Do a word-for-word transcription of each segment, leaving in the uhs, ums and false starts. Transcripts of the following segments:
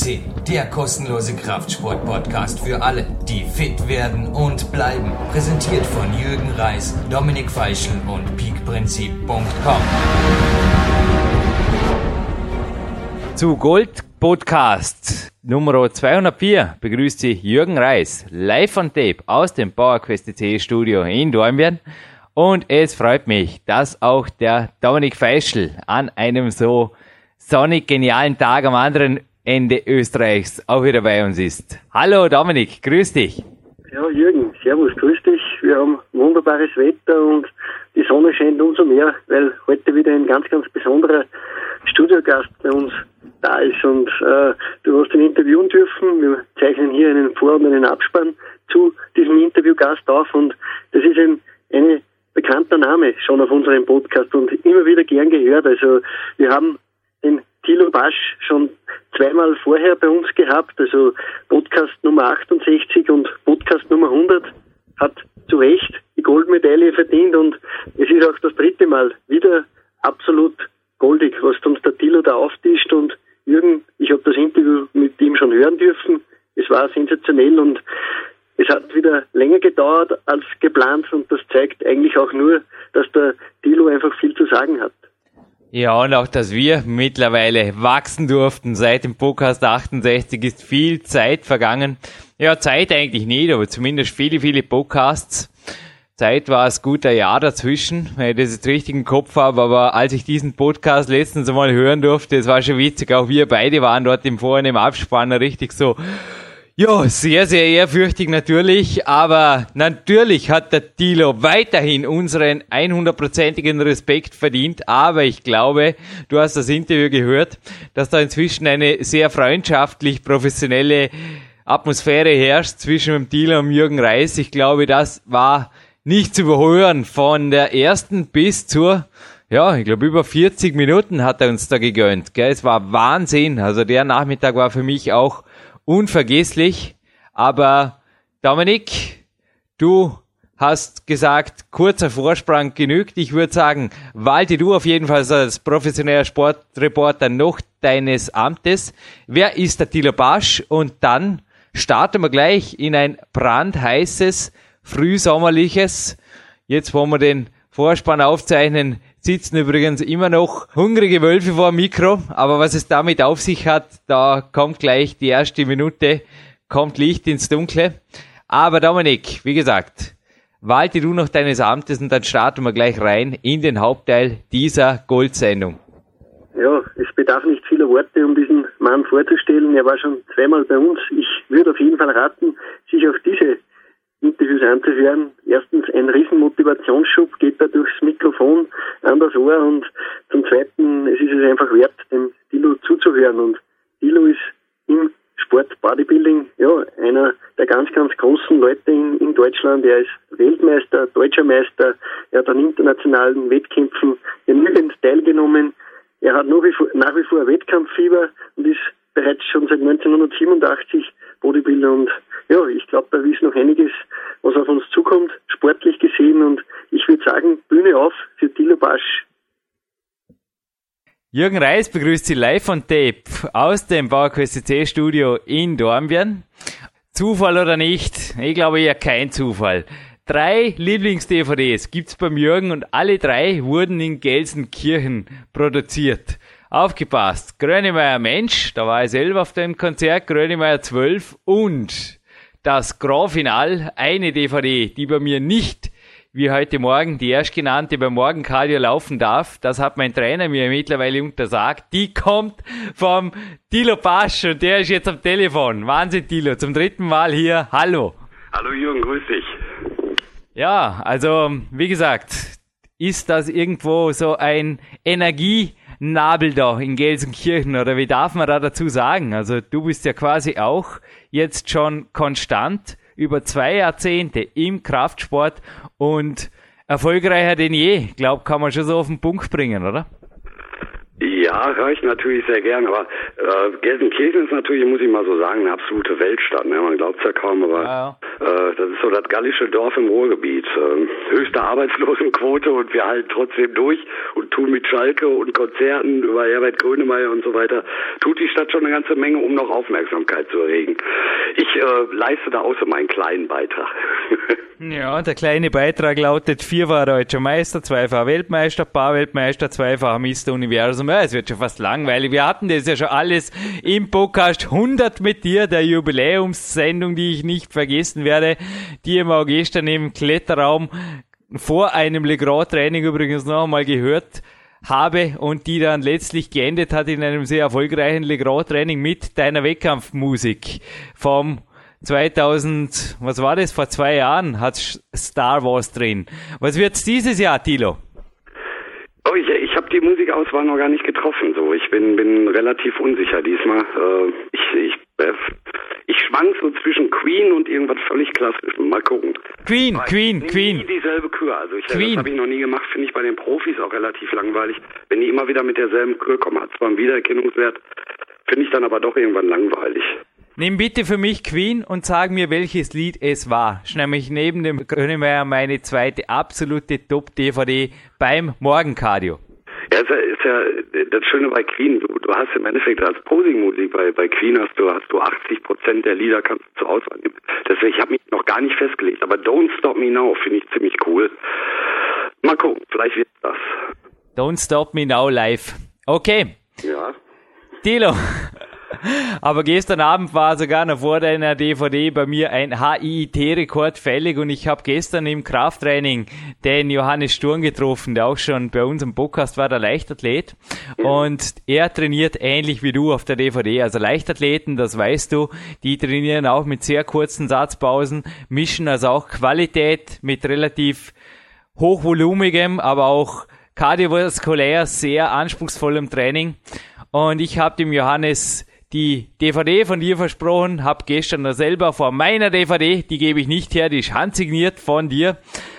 P P C, der kostenlose Kraftsport-Podcast für alle, die fit werden und bleiben. Präsentiert von Jürgen Reis, Dominik Feischel und peak prinzip punkt com. Zu Gold-Podcast Nummer zweihundertvier begrüßt Sie Jürgen Reis, live on tape aus dem PowerQuest-Studio in Dornbirn. Und es freut mich, dass auch der Dominik Feischel an einem so sonnig genialen Tag am anderen Ende Österreichs auch wieder bei uns ist. Hallo Dominik, grüß dich. Ja Jürgen, servus, grüß dich. Wir haben wunderbares Wetter und die Sonne scheint umso mehr, weil heute wieder ein ganz, ganz besonderer Studiogast bei uns da ist. Und äh, du hast ihn interviewen dürfen. Wir zeichnen hier einen Vor- und einen Abspann zu diesem Interviewgast auf. Und das ist ein eine bekannter Name schon auf unserem Podcast und immer wieder gern gehört. Also wir haben den Thilo Pasch schon zweimal vorher bei uns gehabt, also Podcast Nummer achtundsechzig und Podcast Nummer hundert, hat zu Recht die Goldmedaille verdient und es ist auch das dritte Mal wieder absolut goldig, was uns der Thilo da auftischt. Und Jürgen, ich habe das Interview mit ihm schon hören dürfen, es war sensationell und es hat wieder länger gedauert als geplant und das zeigt eigentlich auch nur, dass der Thilo einfach viel zu sagen hat. Ja, und auch, dass wir mittlerweile wachsen durften. Seit dem Podcast achtundsechzig ist viel Zeit vergangen. Ja, Zeit eigentlich nicht, aber zumindest viele, viele Podcasts. Zeit war es gut ein Jahr dazwischen, wenn ich das jetzt richtig im Kopf habe, aber als ich diesen Podcast letztens einmal hören durfte, das war schon witzig, auch wir beide waren dort im Vor- und im Abspann richtig so... Ja, sehr, sehr ehrfürchtig natürlich, aber natürlich hat der Thilo weiterhin unseren hundertprozentigen Respekt verdient, aber ich glaube, du hast das Interview gehört, dass da inzwischen eine sehr freundschaftlich professionelle Atmosphäre herrscht zwischen dem Thilo und Jürgen Reis. Ich glaube, das war nicht zu überhören von der ersten bis zur... Ja, ich glaube, über vierzig Minuten hat er uns da gegönnt. Gell? Es war Wahnsinn. Also der Nachmittag war für mich auch unvergesslich. Aber Dominik, du hast gesagt, kurzer Vorsprung genügt. Ich würde sagen, walte du auf jeden Fall als professioneller Sportreporter noch deines Amtes. Wer ist der Thilo Pasch? Und dann starten wir gleich in ein brandheißes, frühsommerliches. Jetzt, wo wir den Vorspann aufzeichnen, sitzen übrigens immer noch hungrige Wölfe vor dem Mikro, aber was es damit auf sich hat, da kommt gleich die erste Minute, kommt Licht ins Dunkle. Aber Dominik, wie gesagt, walte du noch deines Amtes und dann starten wir gleich rein in den Hauptteil dieser Goldsendung. Ja, es bedarf nicht vieler Worte, um diesen Mann vorzustellen. Er war schon zweimal bei uns. Ich würde auf jeden Fall raten, sich auf diese Interviews anzuhören. Erstens, ein riesen Motivationsschub geht da durchs Mikrofon an das Ohr und zum Zweiten, es ist es einfach wert, dem Thilo zuzuhören. Und Thilo ist im Sport Bodybuilding ja einer der ganz, ganz großen Leute in, in Deutschland. Er ist Weltmeister, deutscher Meister, er hat an internationalen Wettkämpfen genügend teilgenommen. Er hat nach wie vor, nach wie vor Wettkampffieber und ist bereits schon seit neunzehnhundertsiebenundachtzig Bodybuilder und ja, ich glaube, da ist noch einiges, was auf uns zukommt, sportlich gesehen und ich würde sagen, Bühne auf für Thilo Pasch. Jürgen Reis begrüßt Sie live on tape aus dem PowerQuest-C C-Studio in Dornbirn. Zufall oder nicht? Ich glaube eher kein Zufall. Drei Lieblings-D V Ds gibt's beim Jürgen und alle drei wurden in Gelsenkirchen produziert. Aufgepasst, Grönemeyer Mensch, da war ich selber auf dem Konzert, Grönemeyer zwölf und das Grand Final, eine D V D, die bei mir nicht, wie heute Morgen, die erstgenannte beim Morgencardio laufen darf, das hat mein Trainer mir mittlerweile untersagt, die kommt vom Thilo Pasch und der ist jetzt am Telefon. Wahnsinn Thilo, zum dritten Mal hier, hallo. Hallo Jürgen, grüß dich. Ja, also wie gesagt, ist das irgendwo so ein Energie- Nabel da in Gelsenkirchen, oder wie darf man da dazu sagen? Also du bist ja quasi auch jetzt schon konstant über zwei Jahrzehnte im Kraftsport und erfolgreicher denn je. Ich glaube, kann man schon so auf den Punkt bringen, oder? Ja, reicht natürlich sehr gern, aber äh, Gelsenkirchen ist natürlich, muss ich mal so sagen, eine absolute Weltstadt. Ne? Man glaubt es ja kaum, aber ja, ja. Das ist so das gallische Dorf im Ruhrgebiet. Höchste Arbeitslosenquote und wir halten trotzdem durch und tun mit Schalke und Konzerten über Herbert Grönemeyer und so weiter, tut die Stadt schon eine ganze Menge, um noch Aufmerksamkeit zu erregen. Ich äh, leiste da außerdem einen kleinen Beitrag. Ja, der kleine Beitrag lautet: Vierfacher deutscher Meister, zweifacher Weltmeister, Paar Weltmeister, zweifacher Mister Universum. Ja, es wird schon fast langweilig. Wir hatten das ja schon alles im Podcast hundert mit dir, der Jubiläumssendung, die ich nicht vergessen werde, die im August dann im Kletterraum vor einem Legrand-Training übrigens noch einmal gehört habe und die dann letztlich geendet hat in einem sehr erfolgreichen Legrand-Training mit deiner Wettkampfmusik vom zweitausend, was war das, vor zwei Jahren hat Star Wars drin. Was wird's dieses Jahr, Thilo? Oh, ich, ich habe die Musikauswahl noch gar nicht getroffen. So, ich bin bin relativ unsicher diesmal. Äh, ich ich äh, ich schwank so zwischen Queen und irgendwas völlig Klassischem. Mal gucken. Queen, Aber Queen, ich Queen. Nie dieselbe Kür. Also ich, Queen. Das habe ich noch nie gemacht. Finde ich bei den Profis auch relativ langweilig, wenn die immer wieder mit derselben Kür kommen. Hat zwar einen Wiedererkennungswert, finde ich dann aber doch irgendwann langweilig. Nimm bitte für mich Queen und sag mir, welches Lied es war. Ist nämlich neben dem Grönemeyer meine zweite absolute Top-D V D beim Morgencardio. Ja, ist ja, ist ja das Schöne bei Queen. Du, du hast im Endeffekt als Posing-Musik bei, bei Queen hast du, hast du achtzig Prozent der Lieder kannst du zur Auswahl nehmen. Deswegen, ich habe mich noch gar nicht festgelegt. Aber Don't Stop Me Now finde ich ziemlich cool. Mal gucken, vielleicht wird das. Don't Stop Me Now live. Okay. Ja. Thilo. Aber gestern Abend war sogar noch vor deiner D V D bei mir ein H I I T-Rekord fällig und ich habe gestern im Krafttraining den Johannes Sturm getroffen, der auch schon bei uns im Podcast war, der Leichtathlet. Und er trainiert ähnlich wie du auf der D V D. Also Leichtathleten, das weißt du, die trainieren auch mit sehr kurzen Satzpausen, mischen also auch Qualität mit relativ hochvolumigem, aber auch kardiovaskulär sehr anspruchsvollem Training. Und ich habe dem Johannes die D V D von dir versprochen, habe gestern noch selber vor meiner D V D, die gebe ich nicht her, die ist handsigniert von dir,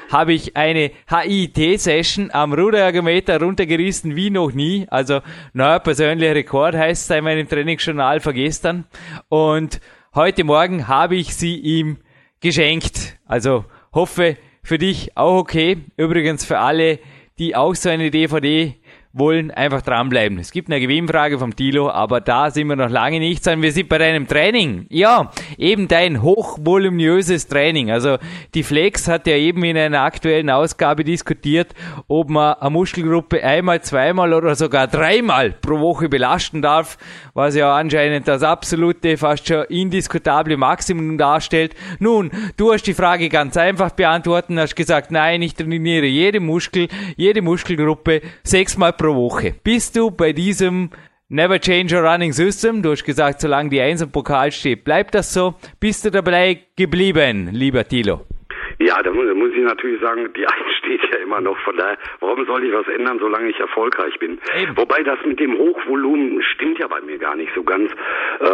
habe ich eine H I I T-Session am Ruderergometer runtergerissen wie noch nie. Also neuer persönlicher Rekord heißt es in meinem Trainingsjournal von gestern. Und heute Morgen habe ich sie ihm geschenkt. Also hoffe für dich auch okay. Übrigens für alle, die auch so eine D V D wollen, einfach dranbleiben. Es gibt eine Gewinnfrage vom Thilo, aber da sind wir noch lange nicht, sondern wir sind bei deinem Training. Ja, eben dein hochvoluminöses Training. Also die Flex hat ja eben in einer aktuellen Ausgabe diskutiert, ob man eine Muskelgruppe einmal, zweimal oder sogar dreimal pro Woche belasten darf, was ja anscheinend das absolute, fast schon indiskutable Maximum darstellt. Nun, du hast die Frage ganz einfach beantworten, hast gesagt, nein, ich trainiere jede Muskel, jede Muskelgruppe sechsmal pro Woche. Bist du bei diesem Never Change a Running System, du hast gesagt, solange die Eins im Pokal steht, bleibt das so? Bist du dabei geblieben, lieber Thilo? Ja, da muss, da muss ich natürlich sagen, die Eins steht ja immer noch, von daher, warum soll ich was ändern, solange ich erfolgreich bin? Eben. Wobei das mit dem Hochvolumen stimmt ja bei mir gar nicht so ganz. Äh,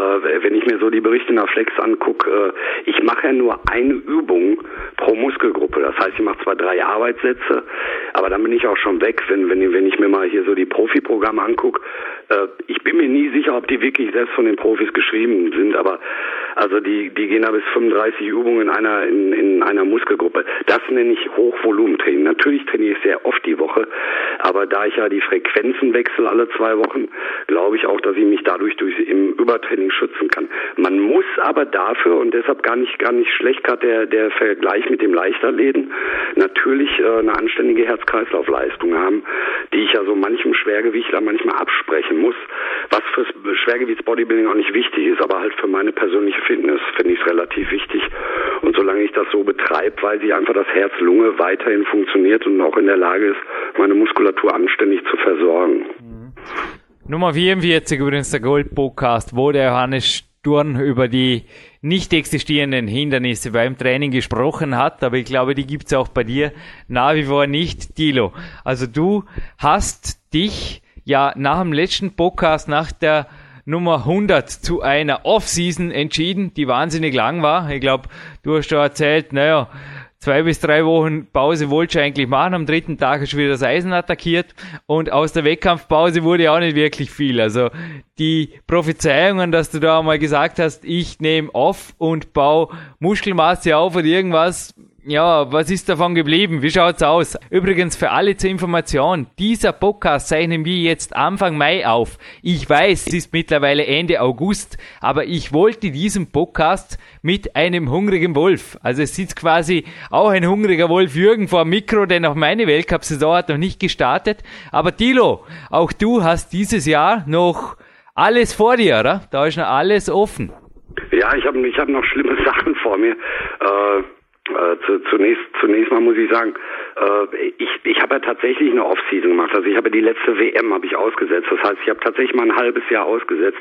wenn ich mir so die Berichte nach Flex angucke, äh, ich mache ja nur eine Übung pro Muskelgruppe. Das heißt, ich mache zwar drei Arbeitssätze, aber dann bin ich auch schon weg, wenn, wenn, wenn ich mir mal hier so die Profiprogramme angucke. Äh, ich bin mir nie sicher, ob die wirklich selbst von den Profis geschrieben sind, aber also die, die gehen da bis fünfunddreißig Übungen in einer, in, in einer Muskelgruppe. Gruppe. Das nenne ich Hochvolumentraining. Natürlich trainiere ich sehr oft die Woche, aber da ich ja die Frequenzen wechsle alle zwei Wochen, glaube ich auch, dass ich mich dadurch durch im Übertraining schützen kann. Man muss aber dafür, und deshalb gar nicht gar nicht schlecht gerade der, der Vergleich mit dem Leichtathleten, natürlich äh, eine anständige Herz-Kreislauf-Leistung haben, die ich ja so manchem Schwergewichtler manchmal absprechen muss, was fürs Schwergewichts-Bodybuilding auch nicht wichtig ist, aber halt für meine persönliche Fitness finde ich es relativ wichtig. Und solange ich das so betreibe, weil sie einfach das Herz-Lunge weiterhin funktioniert und auch in der Lage ist, meine Muskulatur anständig zu versorgen. Mhm. Nummer vierundvierzig übrigens der Gold-Podcast, wo der Johannes Sturm über die nicht existierenden Hindernisse beim Training gesprochen hat, aber ich glaube, die gibt es auch bei dir nach wie vor nicht, Thilo. Also du hast dich ja nach dem letzten Podcast, nach der Nummer hundert zu einer Off-Season entschieden, die wahnsinnig lang war. Ich glaube, du hast schon erzählt, naja, zwei bis drei Wochen Pause wollte ich eigentlich machen, am dritten Tag ist wieder das Eisen attackiert und aus der Wettkampfpause wurde auch nicht wirklich viel. Also die Prophezeiungen, dass du da mal gesagt hast, ich nehme auf und baue Muskelmasse auf oder irgendwas, ja, was ist davon geblieben? Wie schaut's aus? Übrigens für alle zur Information, dieser Podcast zeichnen wir jetzt Anfang Mai auf. Ich weiß, es ist mittlerweile Ende August, aber ich wollte diesen Podcast mit einem hungrigen Wolf. Also es sitzt quasi auch ein hungriger Wolf Jürgen vor dem Mikro, denn auch meine Weltcup-Saison hat noch nicht gestartet. Aber Thilo, auch du hast dieses Jahr noch alles vor dir, oder? Da ist noch alles offen. Ja, ich habe ich hab noch schlimme Sachen vor mir. Äh Äh, zu, zunächst, zunächst mal muss ich sagen, äh, ich, ich habe ja tatsächlich eine Off-Season gemacht. Also ich habe die letzte W M habe ich ausgesetzt. Das heißt, ich habe tatsächlich mal ein halbes Jahr ausgesetzt.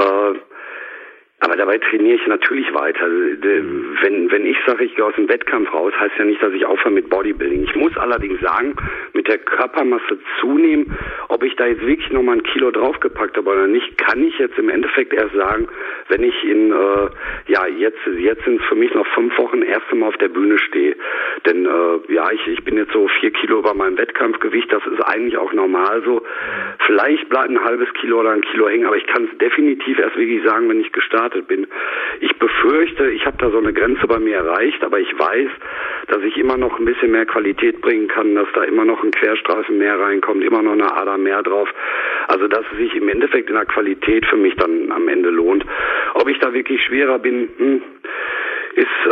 Äh, aber dabei trainiere ich natürlich weiter. Wenn, wenn ich sage, ich gehe aus dem Wettkampf raus, heißt ja nicht, dass ich aufhöre mit Bodybuilding. Ich muss allerdings sagen, mit der Körpermasse zunehmen, ob ich da jetzt wirklich nochmal ein Kilo draufgepackt habe oder nicht, kann ich jetzt im Endeffekt erst sagen, wenn ich in, äh, ja, jetzt, jetzt sind es für mich noch fünf Wochen erst einmal auf der Bühne stehe. Denn, äh, ja, ich, ich bin jetzt so vier Kilo über meinem Wettkampfgewicht, das ist eigentlich auch normal so. Vielleicht bleibt ein halbes Kilo oder ein Kilo hängen, aber ich kann es definitiv erst wirklich sagen, wenn ich gestartet bin. Ich befürchte, ich habe da so eine Grenze bei mir erreicht, aber ich weiß, dass ich immer noch ein bisschen mehr Qualität bringen kann, dass da immer noch ein Querstreifen mehr reinkommt, immer noch eine Ader mehr drauf. Also, dass es sich im Endeffekt in der Qualität für mich dann am Ende lohnt. Ob ich da wirklich schwerer bin, hm, ist äh,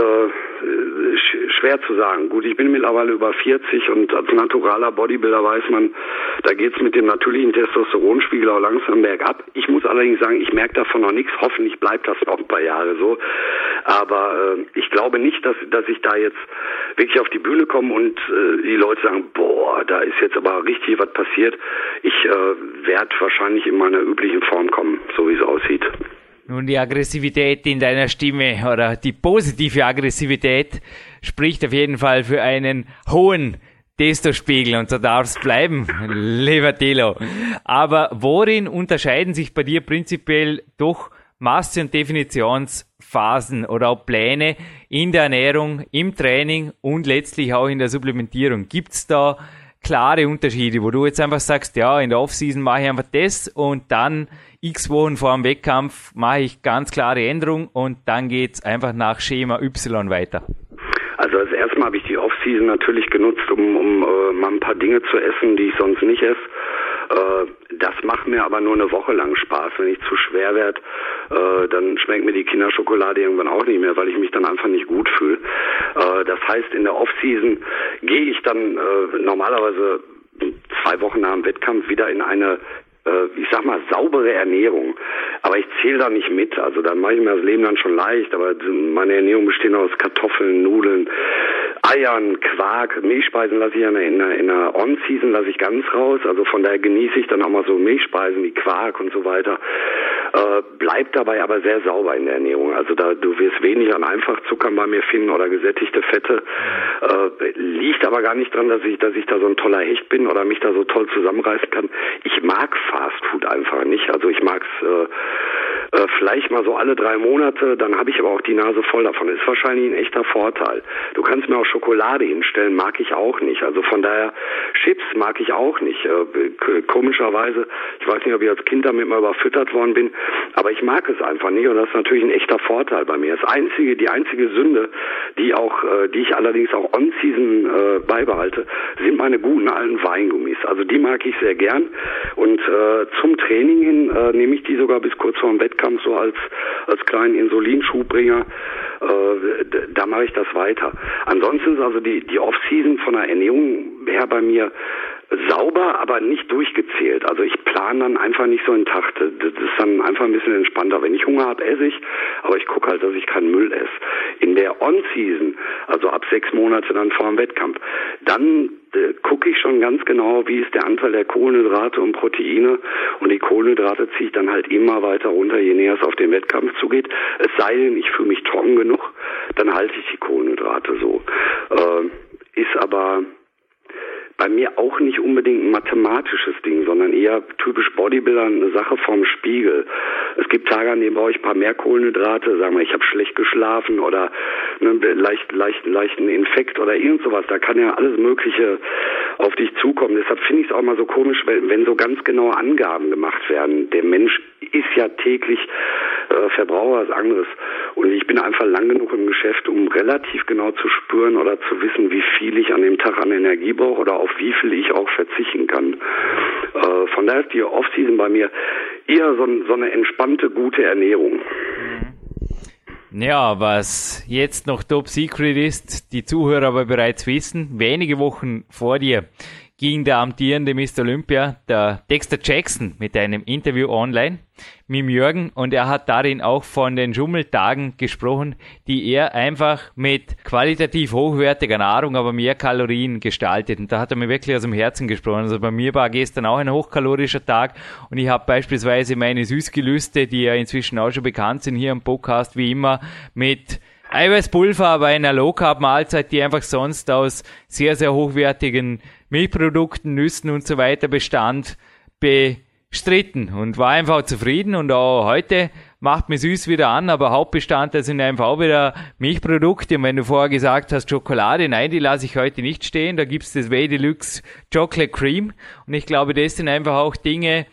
sch- schwer zu sagen. Gut, ich bin mittlerweile über vierzig und als naturaler Bodybuilder weiß man, da geht's mit dem natürlichen Testosteronspiegel auch langsam bergab. Ich muss allerdings sagen, ich merke davon noch nichts. Hoffentlich bleibt das noch ein paar Jahre so. Aber äh, ich glaube nicht, dass dass ich da jetzt wirklich auf die Bühne komme und äh, die Leute sagen, boah, da ist jetzt aber richtig was passiert. Ich äh, werde wahrscheinlich in meiner üblichen Form kommen, so wie es aussieht. Nun, die Aggressivität in deiner Stimme oder die positive Aggressivität spricht auf jeden Fall für einen hohen Testospiegel und so darf's bleiben, lieber Thilo. Aber worin unterscheiden sich bei dir prinzipiell doch Masse- und Definitionsphasen oder auch Pläne in der Ernährung, im Training und letztlich auch in der Supplementierung? Gibt's da klare Unterschiede, wo du jetzt einfach sagst, ja, in der Offseason mache ich einfach das und dann x Wochen vor dem Wettkampf mache ich ganz klare Änderung und dann geht es einfach nach Schema Y weiter? Also als erstes Mal habe ich die Offseason natürlich genutzt, um, um uh, mal ein paar Dinge zu essen, die ich sonst nicht esse. Uh, das macht mir aber nur eine Woche lang Spaß. Wenn ich zu schwer werde, uh, dann schmeckt mir die Kinderschokolade irgendwann auch nicht mehr, weil ich mich dann einfach nicht gut fühle. Uh, das heißt, in der Offseason gehe ich dann uh, normalerweise zwei Wochen nach dem Wettkampf wieder in eine, ich sag mal, saubere Ernährung. Aber ich zähle da nicht mit. Also dann mache ich mir das Leben dann schon leicht. Aber meine Ernährung besteht aus Kartoffeln, Nudeln, Eiern, Quark. Milchspeisen lasse ich in der, in der On-Season lasse ich ganz raus. Also von daher genieße ich dann auch mal so Milchspeisen wie Quark und so weiter. Äh, bleibt dabei aber sehr sauber in der Ernährung. Also da du wirst wenig an Einfachzuckern bei mir finden oder gesättigte Fette. Äh, liegt aber gar nicht dran, dass ich, dass ich da so ein toller Hecht bin oder mich da so toll zusammenreißen kann. Ich mag Fast Food einfach nicht. Also ich mag's äh, äh, vielleicht mal so alle drei Monate, dann habe ich aber auch die Nase voll davon. Ist wahrscheinlich ein echter Vorteil. Du kannst mir auch Schokolade hinstellen, mag ich auch nicht. Also von daher, Chips mag ich auch nicht. Äh, k- komischerweise, ich weiß nicht, ob ich als Kind damit mal überfüttert worden bin, aber ich mag es einfach nicht und das ist natürlich ein echter Vorteil bei mir. Das einzige, die einzige Sünde, die auch, äh, die ich allerdings auch on-season äh, beibehalte, sind meine guten alten Weingummis. Also die mag ich sehr gern und äh, zum Training hin äh, nehme ich die sogar bis kurz vor dem Wettkampf so als als kleinen Insulinschubbringer. Äh, d- da mache ich das weiter. Ansonsten ist also die die Off-Season von der Ernährung her bei mir sauber, aber nicht durchgezählt. Also ich plane dann einfach nicht so einen Tag. Das ist dann einfach ein bisschen entspannter. Wenn ich Hunger habe, esse ich, aber ich gucke halt, dass ich keinen Müll esse. In der On-Season, also ab sechs Monate dann vor dem Wettkampf, dann äh, gucke ich schon ganz genau, wie ist der Anteil der Kohlenhydrate und Proteine und die Kohlenhydrate ziehe ich dann halt immer weiter runter, je näher es auf den Wettkampf zugeht. Es sei denn, ich fühle mich trocken genug, dann halte ich die Kohlenhydrate so. Äh, ist aber bei mir auch nicht unbedingt ein mathematisches Ding, sondern eher typisch Bodybuilder eine Sache vom Spiegel. Es gibt Tage, an denen brauche ich ein paar mehr Kohlenhydrate, sagen wir, ich habe schlecht geschlafen oder einen leicht, leicht, leichten Infekt oder irgend sowas. Da kann ja alles Mögliche auf dich zukommen. Deshalb finde ich es auch mal so komisch, wenn, wenn so ganz genaue Angaben gemacht werden. Der Mensch ist ja täglich äh, Verbraucher, was anderes. Und ich bin einfach lang genug im Geschäft, um relativ genau zu spüren oder zu wissen, wie viel ich an dem Tag an Energie brauche oder auf wie viel ich auch verzichten kann. Äh, von daher ist die Off-Season bei mir eher so, so eine entspannte, gute Ernährung. Ja, was jetzt noch Top Secret ist, die Zuhörer aber bereits wissen, wenige Wochen vor dir ging der amtierende Mister Olympia, der Dexter Jackson, mit einem Interview online mit dem Jürgen, und er hat darin auch von den Schummeltagen gesprochen, die er einfach mit qualitativ hochwertiger Nahrung, aber mehr Kalorien gestaltet. Und da hat er mir wirklich aus dem Herzen gesprochen. Also bei mir war gestern auch ein hochkalorischer Tag und ich habe beispielsweise meine Süßgelüste, die ja inzwischen auch schon bekannt sind hier im Podcast, wie immer mit Eiweißpulver bei einer Low-Carb-Mahlzeit, die einfach sonst aus sehr, sehr hochwertigen Milchprodukten, Nüssen und so weiter bestand, bestritten und war einfach zufrieden. Und auch heute macht mir süß wieder an, aber Hauptbestandteil sind einfach auch wieder Milchprodukte. Und wenn du vorher gesagt hast, Schokolade, nein, die lasse ich heute nicht stehen. Da gibt es das Whey Deluxe Chocolate Cream. Und ich glaube, das sind einfach auch Dinge,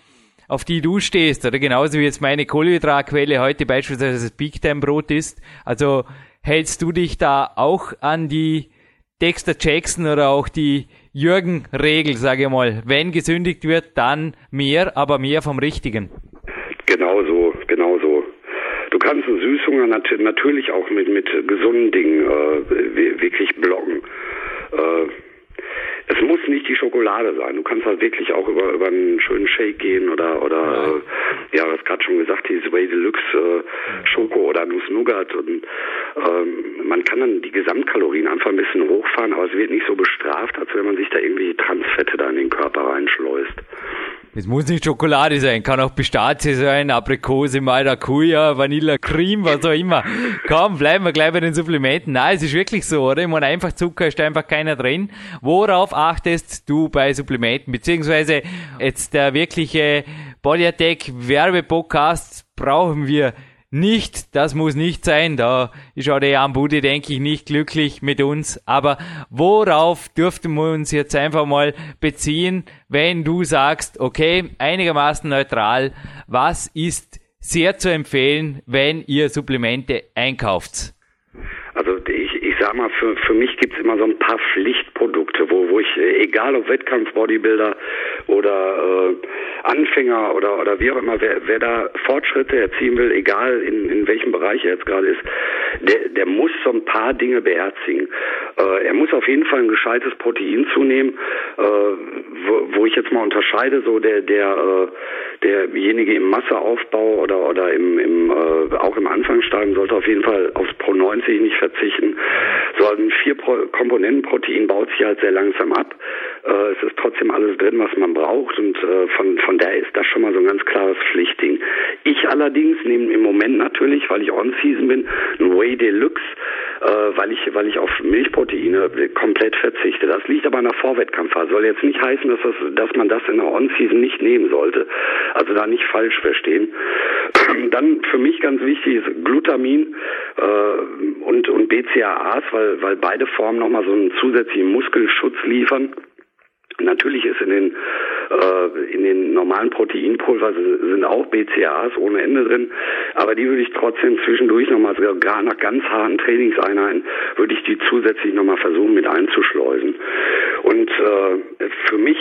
auf die du stehst, oder genauso wie jetzt meine Kohlenhydratquelle heute beispielsweise das Big-Time-Brot ist. Also hältst du dich da auch an die Dexter Jackson oder auch die Jürgen-Regel, sage ich mal, wenn gesündigt wird, dann mehr, aber mehr vom Richtigen? Genau so, genau so. Du kannst einen Süßhunger nat- natürlich auch mit, mit gesunden Dingen äh, wirklich blocken. Äh, Es muss nicht die Schokolade sein. Du kannst halt wirklich auch über, über einen schönen Shake gehen oder, oder ja. Äh, ja, du hast gerade schon gesagt, dieses Whey Deluxe äh, Schoko oder Nuss-Nougat. Und ähm, man kann dann die Gesamtkalorien einfach ein bisschen hochfahren, aber es wird nicht so bestraft, als wenn man sich da irgendwie Transfette da in den Körper reinschleust. Es muss nicht Schokolade sein, kann auch Pistazie sein, Aprikose, Maracuja, Vanilla Cream, was auch immer. Komm, bleiben wir gleich bei den Supplementen. Nein, es ist wirklich so, oder? Ich meine, einfach Zucker ist einfach keiner drin. Worauf achtest du bei Supplementen? Beziehungsweise jetzt der wirkliche Body Attack Werbepodcast brauchen wir nicht, das muss nicht sein, da ist auch der Jan Bude, denke ich, nicht glücklich mit uns, aber worauf dürften wir uns jetzt einfach mal beziehen, wenn du sagst, okay, einigermaßen neutral, was ist sehr zu empfehlen, wenn ihr Supplemente einkauft? Also ich, ich sag mal, für, für mich gibt's immer so ein paar Pflichtprodukte, wo, wo ich, egal ob Wettkampf-Bodybuilder oder äh, Anfänger oder, oder wie auch immer, wer, wer da Fortschritte erzielen will, egal in, in welchem Bereich er jetzt gerade ist, der, der muss so ein paar Dinge beherzigen. Äh, er muss auf jeden Fall ein gescheites Protein zunehmen, äh, wo, wo ich jetzt mal unterscheide, so der, der, äh, derjenige im Masseaufbau oder, oder im, im äh, auch im Anfangsstadium sollte auf jeden Fall aufs Pro neunzig nicht verzichten. So ein Vier-Komponenten-Protein baut sich halt sehr langsam ab. Äh, es ist trotzdem alles drin, was man braucht, und äh, von, von daher ist das schon mal so ein ganz klares Pflichtding. Ich allerdings nehme im Moment natürlich, weil ich on-season bin, ein Whey Deluxe, äh, weil ich weil ich auf Milchproteine komplett verzichte. Das liegt aber in der Vorwettkampfphase. Soll jetzt nicht heißen, dass, das, dass man das in der On-Season nicht nehmen sollte. Also da nicht falsch verstehen. Dann für mich ganz wichtig ist Glutamin äh, und, und B C A As, weil, weil beide Formen nochmal so einen zusätzlichen Muskelschutz liefern. Natürlich ist in den äh, in den normalen Proteinpulver sind auch B C A As ohne Ende drin, aber die würde ich trotzdem zwischendurch nochmal, gerade nach ganz harten Trainingseinheiten, würde ich die zusätzlich nochmal versuchen mit einzuschleusen. Und äh, für mich,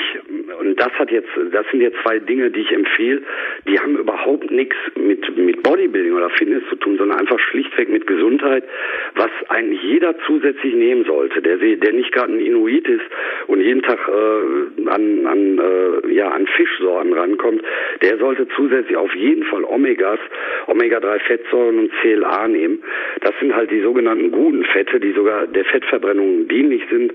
und das hat jetzt, das sind jetzt zwei Dinge, die ich empfehle, die haben überhaupt nichts mit mit Bodybuilding oder Fitness zu tun, sondern einfach schlichtweg mit Gesundheit, was eigentlich jeder zusätzlich nehmen sollte, der der nicht gerade ein Inuit ist und jeden Tag äh, an an, äh, ja, an Fischsorten rankommt, der sollte zusätzlich auf jeden Fall Omegas, Omega drei Fettsäuren und C L A nehmen. Das sind halt die sogenannten guten Fette, die sogar der Fettverbrennung dienlich sind.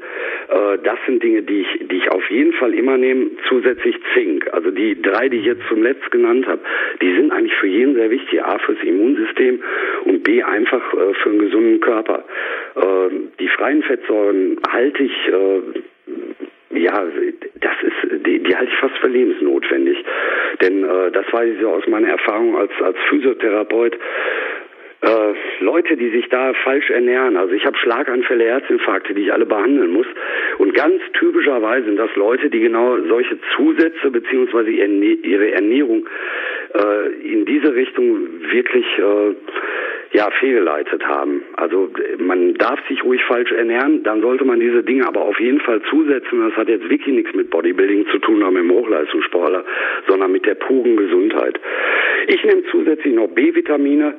Äh, das sind Dinge, die ich, die ich auf jeden Fall immer nehme. Zusätzlich Zink, also die drei, die ich jetzt zum Letzten genannt habe, die sind eigentlich für jeden sehr wichtig. A, fürs Immunsystem und B, einfach äh, für einen gesunden Körper. Äh, die freien Fettsäuren halte ich äh, Ja, das ist, die, die halte ich fast für lebensnotwendig. Denn äh, das weiß ich so aus meiner Erfahrung als, als Physiotherapeut. Äh, Leute, die sich da falsch ernähren, also ich habe Schlaganfälle, Herzinfarkte, die ich alle behandeln muss. Und ganz typischerweise sind das Leute, die genau solche Zusätze beziehungsweise ihre Ernährung äh, in diese Richtung wirklich äh, ja, fehlgeleitet haben. Also man darf sich ruhig falsch ernähren, dann sollte man diese Dinge aber auf jeden Fall zusetzen. Das hat jetzt wirklich nichts mit Bodybuilding zu tun, oder mit dem Hochleistungssportler, sondern mit der puren Gesundheit. Ich nehme zusätzlich noch B-Vitamine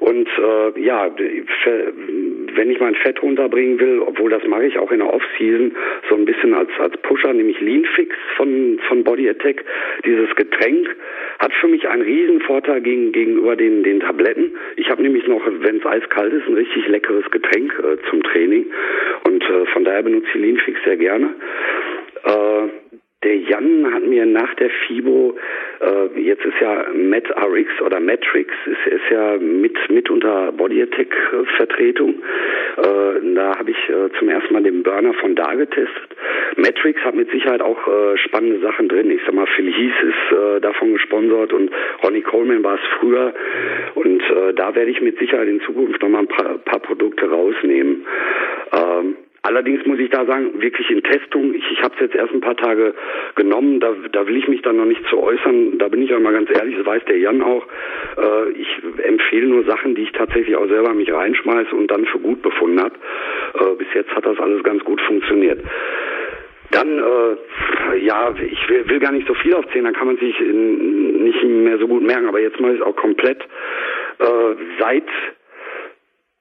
und äh, ja, wenn ich mein Fett runterbringen will, obwohl das mache ich auch in der Off-Season, so ein bisschen als als Pusher, nämlich Leanfix von von Body Attack. Dieses Getränk hat für mich einen riesen Vorteil gegen, gegenüber den den Tabletten. Ich habe nämlich noch, wenn es eiskalt ist, ein richtig leckeres Getränk äh, zum Training und äh, von daher benutze ich Leanfix sehr gerne. Äh, der Jan hat mir nach der FIBO, äh, jetzt ist ja Met-Rx oder Matrix, ist, ist ja mit, mit unter Body Attack Vertretung. Äh, da habe ich äh, zum ersten Mal den Burner von da getestet. Matrix hat mit Sicherheit auch äh, spannende Sachen drin. Ich sag mal, Phil Heath ist äh, davon gesponsert und Ronnie Coleman war es früher. Und äh, da werde ich mit Sicherheit in Zukunft nochmal ein paar, paar Produkte rausnehmen. Ähm, Allerdings muss ich da sagen, wirklich in Testung, ich, ich habe es jetzt erst ein paar Tage genommen, da, da will ich mich dann noch nicht zu äußern, da bin ich auch mal ganz ehrlich, das weiß der Jan auch, äh, ich empfehle nur Sachen, die ich tatsächlich auch selber mich reinschmeiße und dann für gut befunden habe. Äh, bis jetzt hat das alles ganz gut funktioniert. Dann, äh, ja, ich will, will gar nicht so viel aufzählen, dann kann man sich in, nicht mehr so gut merken, aber jetzt mache ich es auch komplett. Äh, seit...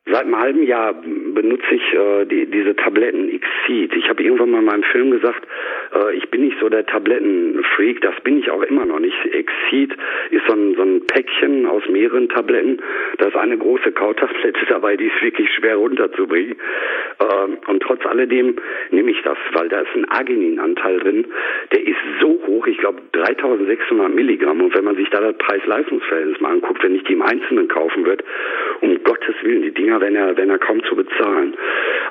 Seit einem halben Jahr benutze ich äh, die, diese Tabletten Exceed. Ich habe irgendwann mal in meinem Film gesagt, äh, ich bin nicht so der Tablettenfreak, das bin ich auch immer noch nicht. Exceed ist so ein, so ein Päckchen aus mehreren Tabletten. Da ist eine große Kautablette dabei, die ist wirklich schwer runterzubringen. Äh, und trotz alledem nehme ich das, weil da ist ein Argininanteil drin, der ist so hoch, ich glaube dreitausendsechshundert Milligramm. Und wenn man sich da das Preis-Leistungs-Verhältnis mal anguckt, wenn ich die im Einzelnen kaufen würde, um Gottes Willen, die Dinger wenn er, wenn er kaum zu bezahlen.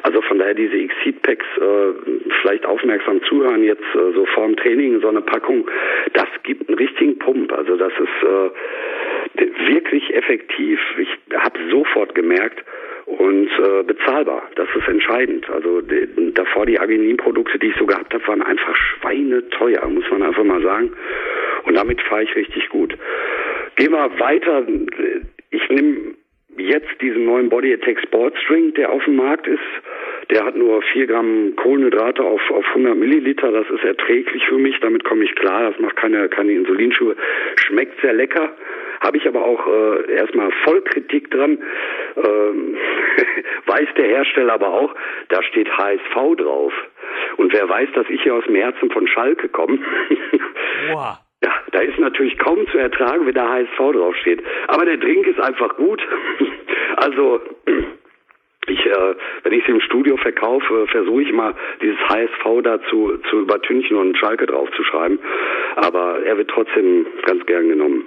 Also von daher diese Exceed-Packs, äh, vielleicht aufmerksam zuhören jetzt äh, so vorm Training, so eine Packung, das gibt einen richtigen Pump. Also das ist äh, wirklich effektiv. Ich habe sofort gemerkt und äh, bezahlbar. Das ist entscheidend. Also die, davor die Arginin-Produkte, die ich so gehabt habe, waren einfach schweineteuer, muss man einfach mal sagen. Und damit fahre ich richtig gut. Gehen wir weiter. Ich nehme jetzt diesen neuen Body Attack Sports Drink, der auf dem Markt ist. Der hat nur vier Gramm Kohlenhydrate auf, auf hundert Milliliter. Das ist erträglich für mich. Damit komme ich klar. Das macht keine, keine Insulinschübe. Schmeckt sehr lecker. Habe ich aber auch äh, erstmal Vollkritik dran. Ähm, weiß der Hersteller aber auch, da steht H S V drauf. Und wer weiß, dass ich hier aus dem Herzen von Schalke komme. Wow. Ja, da ist natürlich kaum zu ertragen, wenn da H S V draufsteht. Aber der Drink ist einfach gut. Also, ich, äh, wenn ich es im Studio verkaufe, versuche ich mal, dieses H S V dazu zu übertünchen und Schalke draufzuschreiben. Aber er wird trotzdem ganz gern genommen.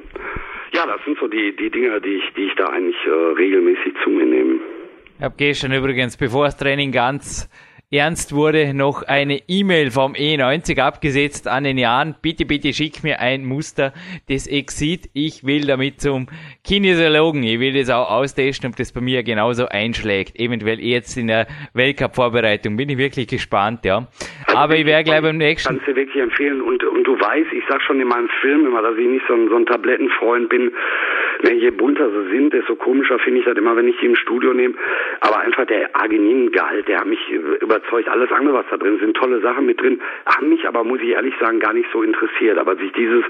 Ja, das sind so die, die Dinger, die ich, die ich da eigentlich äh, regelmäßig zu mir nehme. Ich habe gestern übrigens, bevor das Training ganz ernst wurde, noch eine E-Mail vom E neunzig abgesetzt an den Jan. Bitte, bitte schick mir ein Muster des Exceed. Ich will damit zum Kinesiologen. Ich will das auch austesten, ob das bei mir genauso einschlägt. Eventuell jetzt in der Weltcup-Vorbereitung. Bin ich wirklich gespannt, ja. Also aber ich wäre gleich beim nächsten... Kannst du wirklich empfehlen. Und, und du weißt, ich sag schon in meinem Film immer, dass ich nicht so ein, so ein Tablettenfreund bin. Je bunter sie sind, desto komischer finde ich das immer, wenn ich die im Studio nehme. Aber einfach der Arginingehalt, der hat mich überzeugt. Alles andere, was da drin sind, tolle Sachen mit drin. Haben mich aber, muss ich ehrlich sagen, gar nicht so interessiert. Aber als ich dieses,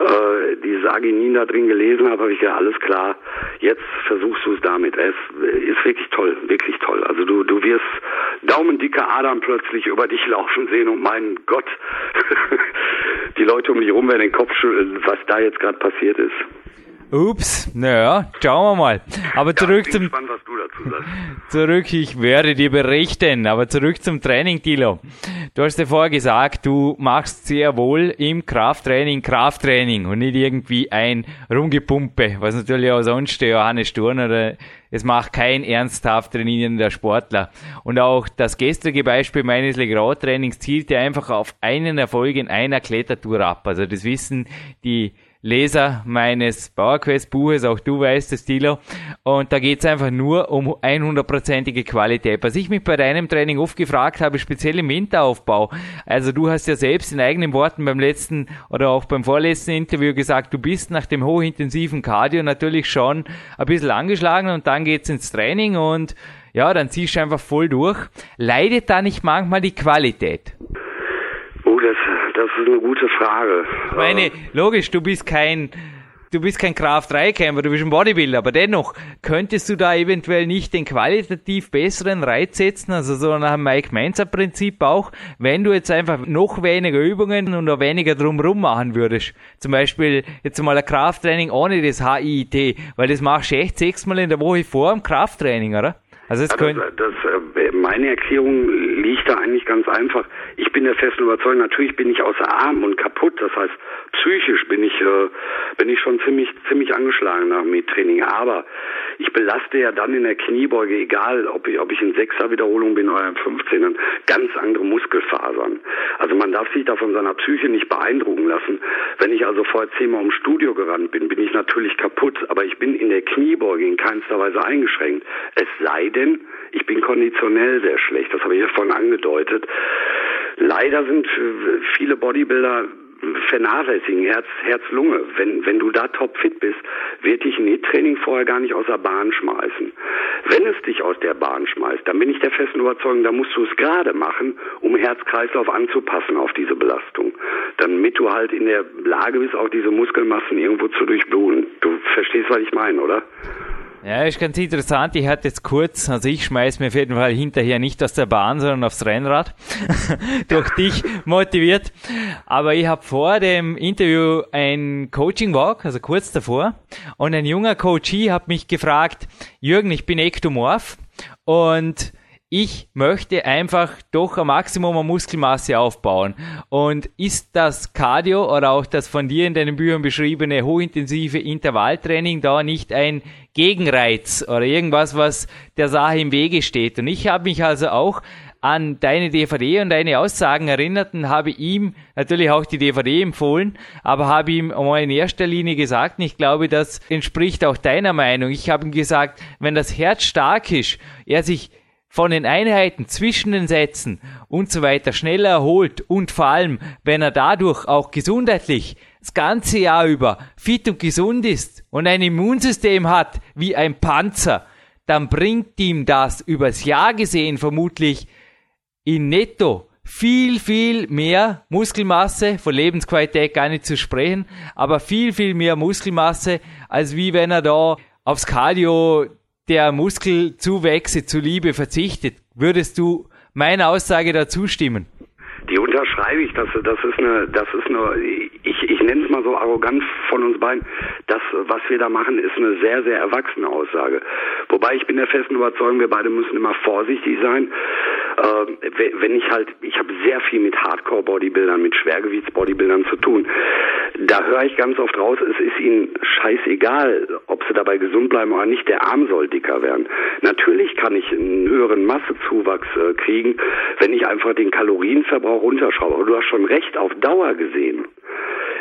äh, dieses Arginin da drin gelesen habe, habe ich gedacht, alles klar, jetzt versuchst du es damit. Es ist wirklich toll, wirklich toll. Also du, du wirst daumendicke Adern plötzlich über dich laufen sehen und mein Gott, die Leute um dich rum werden den Kopf schütteln, was da jetzt gerade passiert ist. Ups, naja, schauen wir mal. Aber zurück ja, zum... Spannend, was du dazu sagst. Zurück, ich werde dir berichten, aber zurück zum Training, Thilo. Du hast ja vorher gesagt, du machst sehr wohl im Krafttraining Krafttraining und nicht irgendwie ein Rumgepumpe, was natürlich auch sonst der Johannes Sturm oder es macht kein ernsthaft trainierender Sportler. Und auch das gestrige Beispiel meines Legrand-Trainings zielte einfach auf einen Erfolg in einer Klettertour ab. Also das wissen die Leser meines PowerQuest-Buches, auch du weißt es, Thilo. Und da geht es einfach nur um hundertprozentige Qualität. Was ich mich bei deinem Training oft gefragt habe, speziell im Winteraufbau. Also du hast ja selbst in eigenen Worten beim letzten oder auch beim vorletzten Interview gesagt, du bist nach dem hochintensiven Cardio natürlich schon ein bisschen angeschlagen und dann geht's ins Training und ja, dann ziehst du einfach voll durch. Leidet da nicht manchmal die Qualität? Oh, das Das ist eine gute Frage. Ich meine, logisch, du bist kein, du bist kein Kraft drei Kämpfer, du bist ein Bodybuilder, aber dennoch, könntest du da eventuell nicht den qualitativ besseren Reiz setzen, also so nach dem Mike-Menzer-Prinzip auch, wenn du jetzt einfach noch weniger Übungen und noch weniger drumherum machen würdest? Zum Beispiel jetzt mal ein Krafttraining ohne das H I I T, weil das machst du echt sechsmal in der Woche vor dem Krafttraining, oder? Also es ja, das, das, meine Erklärung liegt da eigentlich ganz einfach. Ich bin der festen Überzeugung, natürlich bin ich außer Atem und kaputt. Das heißt, psychisch bin ich äh, bin ich schon ziemlich ziemlich angeschlagen nach dem Training. Aber ich belaste ja dann in der Kniebeuge, egal ob ich ob ich in sechser Wiederholung bin oder in fünfzehnern, ganz andere Muskelfasern. Also man darf sich da von seiner Psyche nicht beeindrucken lassen. Wenn ich also vorher zehnmal ums Studio gerannt bin, bin ich natürlich kaputt. Aber ich bin in der Kniebeuge in keinster Weise eingeschränkt. Es sei denn, ich bin konditionell sehr schlecht. Das habe ich ja vorhin angedeutet. Leider sind viele Bodybuilder vernachlässigen, Herz, Herz, Lunge. Wenn, wenn du da topfit bist, wird dich ein Hit-Training vorher gar nicht aus der Bahn schmeißen. Wenn es dich aus der Bahn schmeißt, dann bin ich der festen Überzeugung, da musst du es gerade machen, um Herz-Kreislauf anzupassen auf diese Belastung. Damit du halt in der Lage bist, auch diese Muskelmassen irgendwo zu durchbluten. Du verstehst, was ich meine, oder? Ja, ist ganz interessant. Ich hatte jetzt kurz, also ich schmeiß mir auf jeden Fall hinterher nicht aus der Bahn, sondern aufs Rennrad. Durch dich motiviert. Aber ich habe vor dem Interview ein Coaching-Walk, also kurz davor. Und ein junger Coachee hat mich gefragt, Jürgen, ich bin ektomorph und ich möchte einfach doch ein Maximum an Muskelmasse aufbauen. Und ist das Cardio oder auch das von dir in deinen Büchern beschriebene hochintensive Intervalltraining da nicht ein Gegenreiz oder irgendwas, was der Sache im Wege steht? Und ich habe mich also auch an deine D V D und deine Aussagen erinnert und habe ihm natürlich auch die D V D empfohlen, aber habe ihm mal in erster Linie gesagt, und ich glaube, das entspricht auch deiner Meinung. Ich habe ihm gesagt, wenn das Herz stark ist, er sich von den Einheiten zwischen den Sätzen und so weiter schneller erholt und vor allem, wenn er dadurch auch gesundheitlich das ganze Jahr über fit und gesund ist und ein Immunsystem hat wie ein Panzer, dann bringt ihm das übers Jahr gesehen vermutlich in netto viel, viel mehr Muskelmasse, von Lebensqualität gar nicht zu sprechen, aber viel, viel mehr Muskelmasse, als wie wenn er da aufs Cardio der Muskelzuwächse zuliebe verzichtet. Würdest du meiner Aussage dazu stimmen? Die unterschreibe ich, das, das ist eine, das ist eine, ich, ich nenne es mal so arrogant von uns beiden, das, was wir da machen, ist eine sehr, sehr erwachsene Aussage. Wobei ich bin der festen Überzeugung, wir beide müssen immer vorsichtig sein. Äh, wenn ich halt, ich habe sehr viel mit Hardcore-Bodybuildern, mit Schwergewichts-Bodybuildern zu tun. Da höre ich ganz oft raus, es ist ihnen scheißegal, ob sie dabei gesund bleiben oder nicht, der Arm soll dicker werden. Natürlich kann ich einen höheren Massezuwachs äh, kriegen, wenn ich einfach den Kalorienverbrauch runterschrauben. Aber du hast schon recht, auf Dauer gesehen.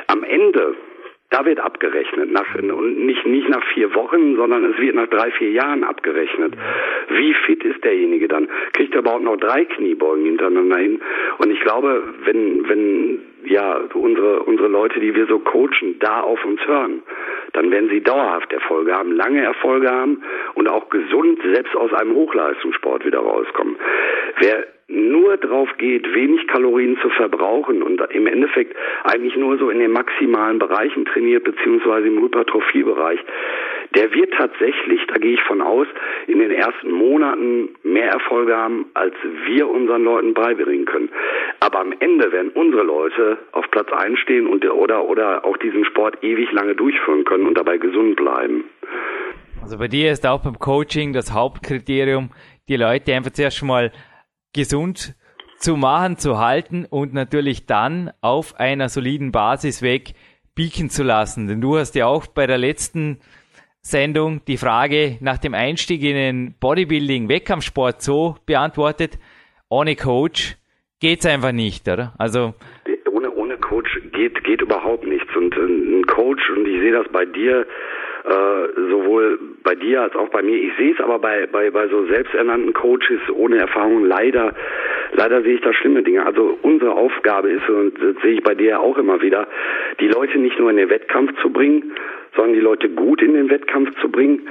Am Ende, da wird abgerechnet, nach, und nicht, nicht nach vier Wochen, sondern es wird nach drei, vier Jahren abgerechnet. Wie fit ist derjenige dann? Kriegt er überhaupt noch drei Kniebeugen hintereinander hin? Und ich glaube, wenn, wenn ja unsere, unsere Leute, die wir so coachen, da auf uns hören, dann werden sie dauerhaft Erfolge haben, lange Erfolge haben und auch gesund selbst aus einem Hochleistungssport wieder rauskommen. Wer nur drauf geht, wenig Kalorien zu verbrauchen und im Endeffekt eigentlich nur so in den maximalen Bereichen trainiert, beziehungsweise im Hypertrophiebereich, der wird tatsächlich, da gehe ich von aus, in den ersten Monaten mehr Erfolge haben, als wir unseren Leuten beibringen können. Aber am Ende werden unsere Leute auf Platz eins stehen und oder, oder auch diesen Sport ewig lange durchführen können und dabei gesund bleiben. Also bei dir ist auch beim Coaching das Hauptkriterium, die Leute einfach zuerst schon mal gesund zu machen, zu halten und natürlich dann auf einer soliden Basis weg biegen zu lassen. Denn du hast ja auch bei der letzten Sendung die Frage nach dem Einstieg in den Bodybuilding-Wettkampfsport so beantwortet, ohne Coach geht's einfach nicht, oder? Also ohne, ohne Coach geht, geht überhaupt nichts. Und ein Coach, und ich sehe das bei dir, Äh, sowohl bei dir als auch bei mir. Ich sehe es aber bei, bei, bei so selbsternannten Coaches ohne Erfahrung leider, leider sehe ich da schlimme Dinge. Also unsere Aufgabe ist, und das sehe ich bei dir auch immer wieder, die Leute nicht nur in den Wettkampf zu bringen, sondern die Leute gut in den Wettkampf zu bringen,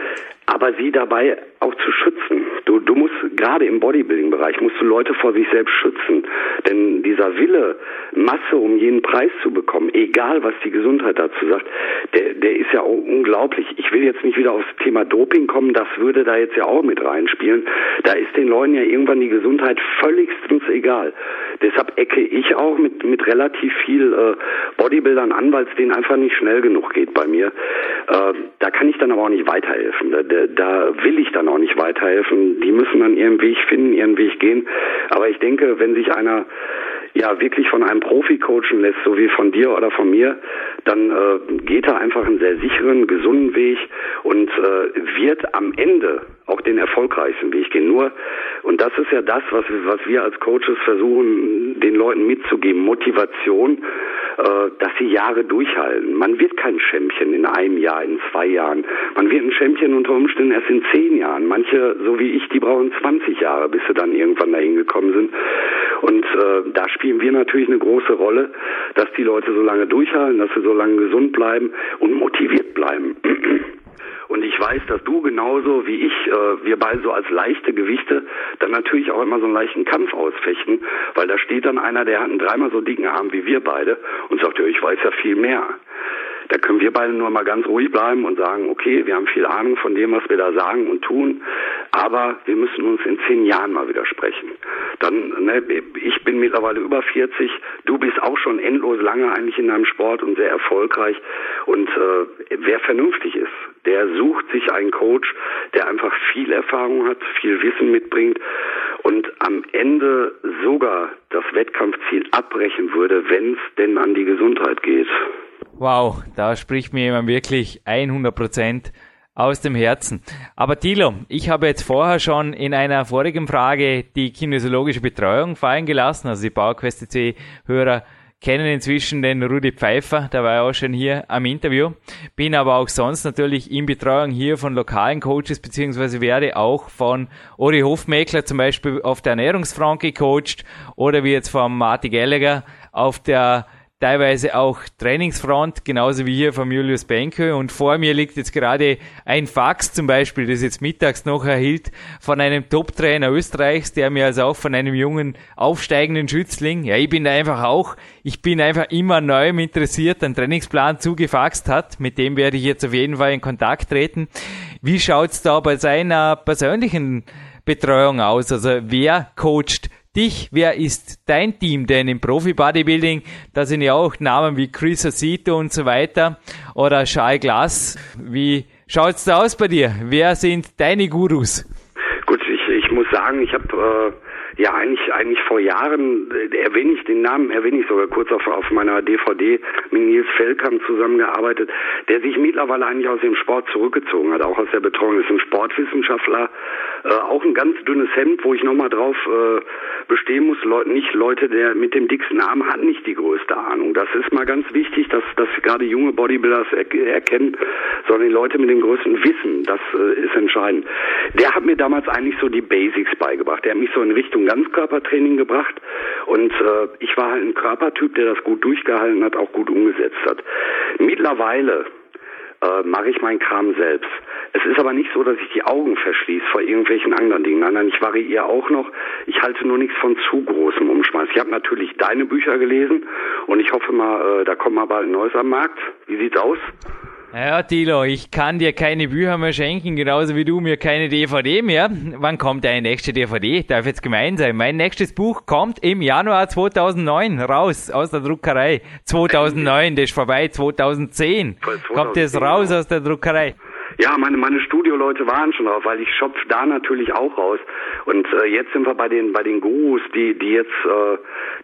aber sie dabei auch zu schützen. Du, du musst, gerade im Bodybuilding-Bereich, musst du Leute vor sich selbst schützen. Denn dieser Wille, Masse um jeden Preis zu bekommen, egal was die Gesundheit dazu sagt, der, der ist ja unglaublich. Ich will jetzt nicht wieder aufs Thema Doping kommen, das würde da jetzt ja auch mit reinspielen. Da ist den Leuten ja irgendwann die Gesundheit völligstens egal. Deshalb ecke ich auch mit, mit relativ viel äh, Bodybuildern an, weil es denen einfach nicht schnell genug geht bei mir. Äh, da kann ich dann aber auch nicht weiterhelfen. Da, da, da will ich dann auch nicht weiterhelfen. Die müssen dann ihren Weg finden, ihren Weg gehen. Aber ich denke, wenn sich einer ja wirklich von einem Profi coachen lässt, so wie von dir oder von mir, dann äh, geht er einfach einen sehr sicheren, gesunden Weg und äh, wird am Ende auch den erfolgreichsten Weg gehen. Nur, und das ist ja das, was, was wir als Coaches versuchen, den Leuten mitzugeben, Motivation, äh, dass sie Jahre durchhalten. Man wird kein Champion in einem Jahr, in zwei Jahren. Man wird ein Champion unter Umständen erst in zehn Jahren. Manche, so wie ich, die brauchen zwanzig Jahre, bis sie dann irgendwann dahin gekommen sind. Und äh, da spielen wir natürlich eine große Rolle, dass die Leute so lange durchhalten, dass sie so lange gesund bleiben und motiviert bleiben. Und ich weiß, dass du genauso wie ich, äh, wir beide so als leichte Gewichte dann natürlich auch immer so einen leichten Kampf ausfechten, weil da steht dann einer, der hat einen dreimal so dicken Arm wie wir beide und sagt, ja, ich weiß ja viel mehr. Da können wir beide nur mal ganz ruhig bleiben und sagen, okay, wir haben viel Ahnung von dem, was wir da sagen und tun, aber wir müssen uns in zehn Jahren mal wieder sprechen. Dann, ne, ich bin mittlerweile über vierzig, du bist auch schon endlos lange eigentlich in deinem Sport und sehr erfolgreich. Und äh, wer vernünftig ist, der sucht sich einen Coach, der einfach viel Erfahrung hat, viel Wissen mitbringt und am Ende sogar das Wettkampfziel abbrechen würde, wenn es denn an die Gesundheit geht. Wow, da spricht mir jemand wirklich hundert Prozent aus dem Herzen. Aber Thilo, ich habe jetzt vorher schon in einer vorigen Frage die kinesiologische Betreuung fallen gelassen. Also die PowerQuest-T C-Hörer kennen inzwischen den Rudi Pfeiffer, der war ja auch schon hier am Interview. Bin aber auch sonst natürlich in Betreuung hier von lokalen Coaches, beziehungsweise werde auch von Ori Hofmekler zum Beispiel auf der Ernährungsfront gecoacht oder wie jetzt von Marty Gallagher auf der teilweise auch Trainingsfront, genauso wie hier vom Julius Benke. Und vor mir liegt jetzt gerade ein Fax zum Beispiel, das jetzt mittags noch erhielt, von einem Top-Trainer Österreichs, der mir also auch von einem jungen, aufsteigenden Schützling, ja, ich bin da einfach auch, ich bin einfach immer neu interessiert, einen Trainingsplan zugefaxt hat. Mit dem werde ich jetzt auf jeden Fall in Kontakt treten. Wie schaut's da bei seiner persönlichen Betreuung aus? Also wer coacht dich, wer ist dein Team denn im Profi-Bodybuilding? Da sind ja auch Namen wie Chris Osito und so weiter oder Charles Glass. Wie schaut's da aus bei dir? Wer sind deine Gurus? Gut, ich, ich muss sagen, ich habe äh, ja eigentlich eigentlich vor Jahren, äh, erwähne ich den Namen, erwähne ich sogar kurz auf, auf meiner D V D, mit Nils Feldkamp zusammengearbeitet, der sich mittlerweile eigentlich aus dem Sport zurückgezogen hat, auch aus der Betreuung, ist ein Sportwissenschaftler, Äh, auch ein ganz dünnes Hemd, wo ich nochmal drauf äh, bestehen muss, Leute, nicht Leute, der mit dem dicksten Arm hat nicht die größte Ahnung. Das ist mal ganz wichtig, dass, dass gerade junge Bodybuilders er- erkennen, sondern die Leute mit dem größten Wissen, das äh, ist entscheidend. Der hat mir damals eigentlich so die Basics beigebracht. Der hat mich so in Richtung Ganzkörpertraining gebracht und äh, ich war halt ein Körpertyp, der das gut durchgehalten hat, auch gut umgesetzt hat. Mittlerweile äh, mache ich meinen Kram selbst. Es ist aber nicht so, dass ich die Augen verschließe vor irgendwelchen anderen Dingen. Nein, nein, ich variiere auch noch. Ich halte nur nichts von zu großem Umschmeiß. Ich habe natürlich deine Bücher gelesen und ich hoffe mal, da kommt mal bald ein neues am Markt. Wie sieht's aus? Ja, Thilo, ich kann dir keine Bücher mehr schenken, genauso wie du mir keine D V D mehr. Wann kommt deine nächste D V D? Ich darf jetzt gemein sein. Mein nächstes Buch kommt im Januar zweitausendneun raus aus der Druckerei. zweitausendneun, das ist vorbei. zweitausendzehn kommt es raus aus der Druckerei. Ja, meine meine Studioleute waren schon drauf, weil ich schopfe da natürlich auch raus. Und äh, jetzt sind wir bei den bei den Gurus, die die jetzt äh,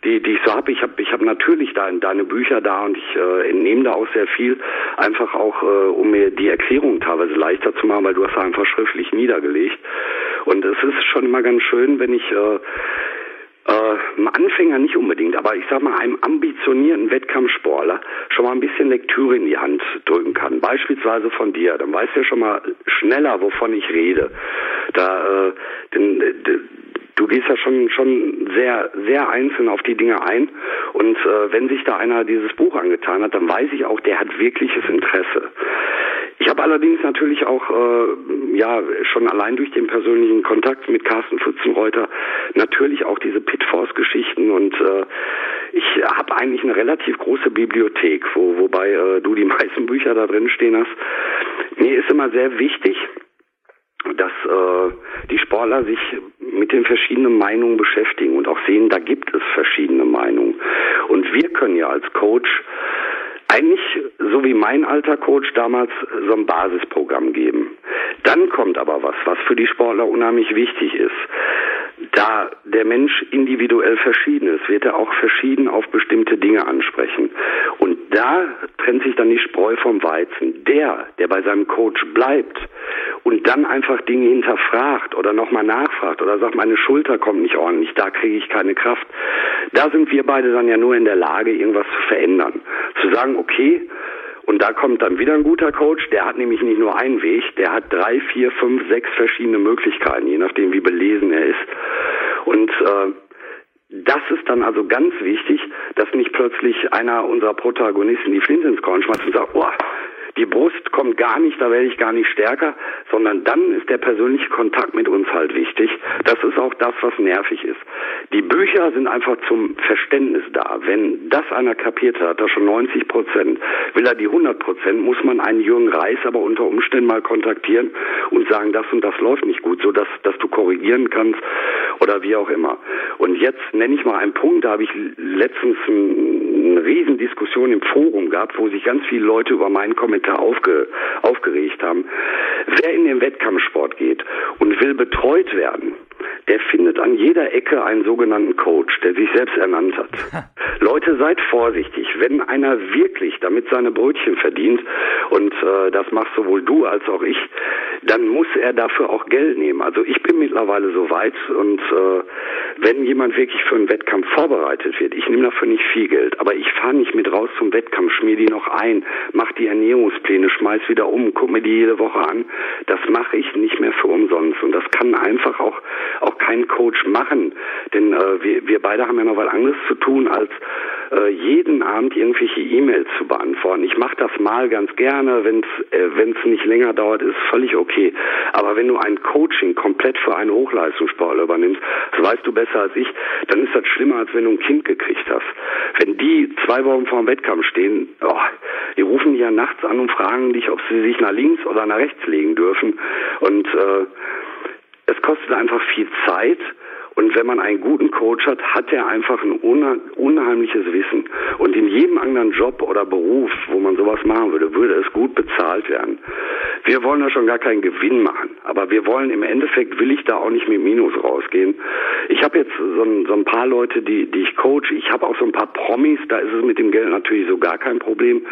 die die ich so habe. Ich habe ich habe natürlich da deine Bücher da und ich äh, entnehme da auch sehr viel, einfach auch äh, um mir die Erklärung teilweise leichter zu machen, weil du hast da einfach schriftlich niedergelegt. Und es ist schon immer ganz schön, wenn ich äh, Ein Anfänger nicht unbedingt, aber ich sag mal, einem ambitionierten Wettkampfsportler schon mal ein bisschen Lektüre in die Hand drücken kann, beispielsweise von dir, dann weißt du ja schon mal schneller, wovon ich rede. Da, äh, denn, du gehst ja schon schon sehr, sehr einzeln auf die Dinge ein und äh, wenn sich da einer dieses Buch angetan hat, dann weiß ich auch, der hat wirkliches Interesse. Ich habe allerdings natürlich auch äh, ja schon allein durch den persönlichen Kontakt mit Carsten Pfützenreuter natürlich auch diese Pitforce-Geschichten und äh, ich habe eigentlich eine relativ große Bibliothek, wo, wobei äh, du die meisten Bücher da drin stehen hast. Mir ist immer sehr wichtig, dass äh, die Sportler sich mit den verschiedenen Meinungen beschäftigen und auch sehen, da gibt es verschiedene Meinungen. Und wir können ja als Coach eigentlich, so wie mein alter Coach damals, so ein Basisprogramm geben. Dann kommt aber was, was für die Sportler unheimlich wichtig ist. Da der Mensch individuell verschieden ist, wird er auch verschieden auf bestimmte Dinge ansprechen. Und da trennt sich dann die Spreu vom Weizen. Der, der bei seinem Coach bleibt und dann einfach Dinge hinterfragt oder nochmal nachfragt oder sagt, meine Schulter kommt nicht ordentlich, da kriege ich keine Kraft. Da sind wir beide dann ja nur in der Lage, irgendwas zu verändern. Zu sagen, okay, und da kommt dann wieder ein guter Coach, der hat nämlich nicht nur einen Weg, der hat drei, vier, fünf, sechs verschiedene Möglichkeiten, je nachdem wie belesen er ist. Und äh, das ist dann also ganz wichtig, dass nicht plötzlich einer unserer Protagonisten die Flinte ins Korn schmeißt und sagt, oh, die Brust kommt gar nicht, da werde ich gar nicht stärker, sondern dann ist der persönliche Kontakt mit uns halt wichtig. Das ist auch das, was nervig ist. Die Bücher sind einfach zum Verständnis da. Wenn das einer kapiert hat, hat er schon neunzig Prozent. Will er die hundert Prozent, muss man einen Jürgen Reis aber unter Umständen mal kontaktieren und sagen, das und das läuft nicht gut, so dass, dass du korrigieren kannst oder wie auch immer. Und jetzt nenne ich mal einen Punkt, da habe ich letztens ein, eine Riesendiskussion im Forum gehabt, wo sich ganz viele Leute über meinen Kommentar Aufge, aufgeregt haben. Wer in den Wettkampfsport geht und will betreut werden, der findet an jeder Ecke einen sogenannten Coach, der sich selbst ernannt hat. Leute, seid vorsichtig. Wenn einer wirklich damit seine Brötchen verdient, und äh, das machst sowohl du als auch ich, dann muss er dafür auch Geld nehmen. Also ich bin mittlerweile so weit und äh, wenn jemand wirklich für einen Wettkampf vorbereitet wird, ich nehme dafür nicht viel Geld, aber ich fahre nicht mit raus zum Wettkampf, schmier die noch ein, mach die Ernährungspläne, schmeiß wieder um, guck mir die jede Woche an. Das mache ich nicht mehr für umsonst und das kann einfach auch auch kein Coach machen, denn äh, wir, wir beide haben ja noch was anderes zu tun, als äh, jeden Abend irgendwelche E-Mails zu beantworten. Ich mache das mal ganz gerne, wenn es äh, wenn es nicht länger dauert, ist völlig okay. Aber wenn du ein Coaching komplett für einen Hochleistungssportler übernimmst, das weißt du besser als ich, dann ist das schlimmer, als wenn du ein Kind gekriegt hast. Wenn die zwei Wochen vor dem Wettkampf stehen, oh, die rufen die ja nachts an und fragen dich, ob sie sich nach links oder nach rechts legen dürfen. Und äh, es kostet einfach viel Zeit und wenn man einen guten Coach hat, hat er einfach ein unheimliches Wissen. Und in jedem anderen Job oder Beruf, wo man sowas machen würde, würde es gut bezahlt werden. Wir wollen da schon gar keinen Gewinn machen, aber wir wollen im Endeffekt, will ich da auch nicht mit Minus rausgehen. Ich habe jetzt so ein, so ein paar Leute, die, die ich coach, ich habe auch so ein paar Promis, da ist es mit dem Geld natürlich so gar kein Problem.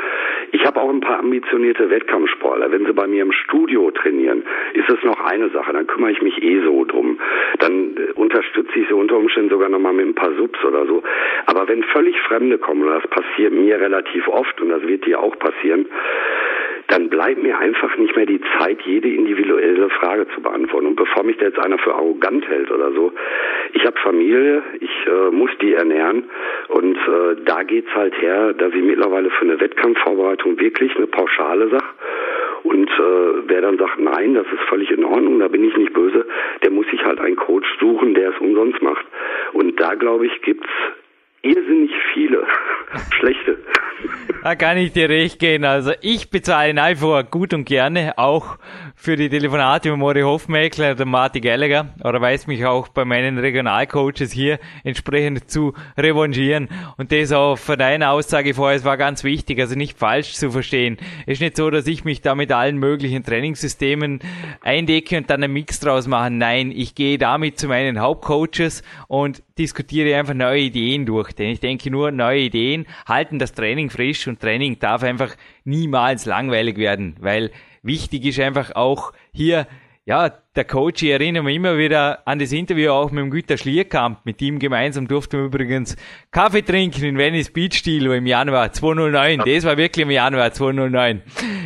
Ich habe auch ein paar ambitionierte Wettkampfsportler. Wenn sie bei mir im Studio trainieren, ist das noch eine Sache, dann kümmere ich mich eh so drum. Dann unterstütze ich sie unter Umständen sogar nochmal mit ein paar Subs oder so. Aber wenn völlig Fremde kommen, und das passiert mir relativ oft und das wird dir auch passieren, dann bleibt mir einfach nicht mehr die Zeit, jede individuelle Frage zu beantworten. Und bevor mich da jetzt einer für arrogant hält oder so, ich habe Familie, ich äh, muss die ernähren und äh, da geht's halt her, dass ich mittlerweile für eine Wettkampfvorbereitung wirklich eine pauschale Sache. Und äh, wer dann sagt, nein, das ist völlig in Ordnung, da bin ich nicht böse, der muss sich halt einen Coach suchen, der es umsonst macht. Und da, glaube ich, gibt's irrsinnig viele schlechte. Da kann ich dir recht geben. Also ich bezahle ihn einfach gut und gerne, auch für die Telefonate mit Ori Hofmekler oder Martin Gallagher, oder weiß mich auch bei meinen Regionalcoaches hier entsprechend zu revanchieren. Und das auch von deiner Aussage vorher, es war ganz wichtig, also nicht falsch zu verstehen. Es ist nicht so, dass ich mich da mit allen möglichen Trainingssystemen eindecke und dann einen Mix draus mache. Nein, ich gehe damit zu meinen Hauptcoaches und diskutiere einfach neue Ideen durch, denn ich denke nur, neue Ideen halten das Training frisch und Training darf einfach niemals langweilig werden, weil wichtig ist einfach auch hier, ja, der Coach, ich erinnere mich immer wieder an das Interview auch mit dem Güter Schlierkamp, mit ihm gemeinsam durften wir übrigens Kaffee trinken in Venice Beach Stilo im Januar zweitausendneun, das war wirklich im Januar zweitausendneun,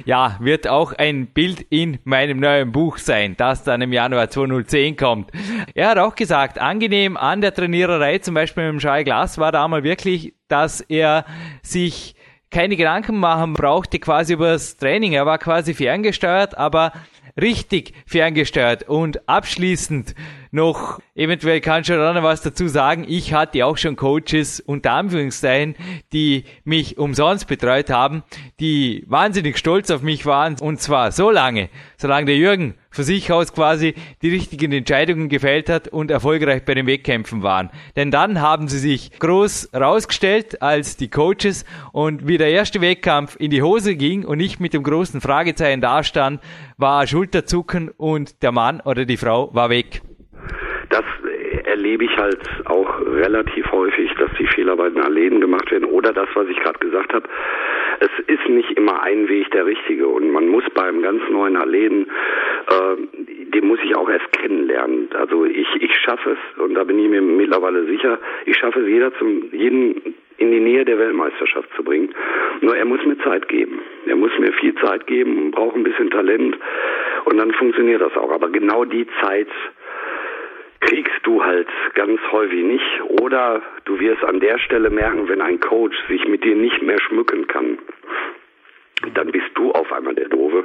ja, wird auch ein Bild in meinem neuen Buch sein, das dann im Januar zweitausendzehn kommt. Er hat auch gesagt, angenehm an der Trainiererei, zum Beispiel mit dem Charles Glass, war da mal wirklich, dass er sich keine Gedanken machen brauchte quasi über das Training, er war quasi ferngesteuert, aber richtig ferngesteuert. Und abschließend noch, eventuell kann schon noch was dazu sagen, ich hatte auch schon Coaches, unter Anführungszeichen, die mich umsonst betreut haben, die wahnsinnig stolz auf mich waren, und zwar so lange, solange der Jürgen von sich aus quasi die richtigen Entscheidungen gefällt hat und erfolgreich bei den Wettkämpfen waren. Denn dann haben sie sich groß rausgestellt als die Coaches, und wie der erste Wettkampf in die Hose ging und ich mit dem großen Fragezeichen dastand, war Schulterzucken und der Mann oder die Frau war weg. Das erlebe ich halt auch relativ häufig, dass die Fehler bei den Athleten gemacht werden oder das, was ich gerade gesagt habe. Es ist nicht immer ein Weg der richtige und man muss beim ganz neuen Athleten, äh, den muss ich auch erst kennenlernen. Also ich, ich schaffe es, und da bin ich mir mittlerweile sicher, ich schaffe es, jeder zum, jeden in die Nähe der Weltmeisterschaft zu bringen. Nur er muss mir Zeit geben. Er muss mir viel Zeit geben und braucht ein bisschen Talent und dann funktioniert das auch. Aber genau die Zeit kriegst du halt ganz häufig nicht, oder du wirst an der Stelle merken, wenn ein Coach sich mit dir nicht mehr schmücken kann, dann bist du auf einmal der Doofe,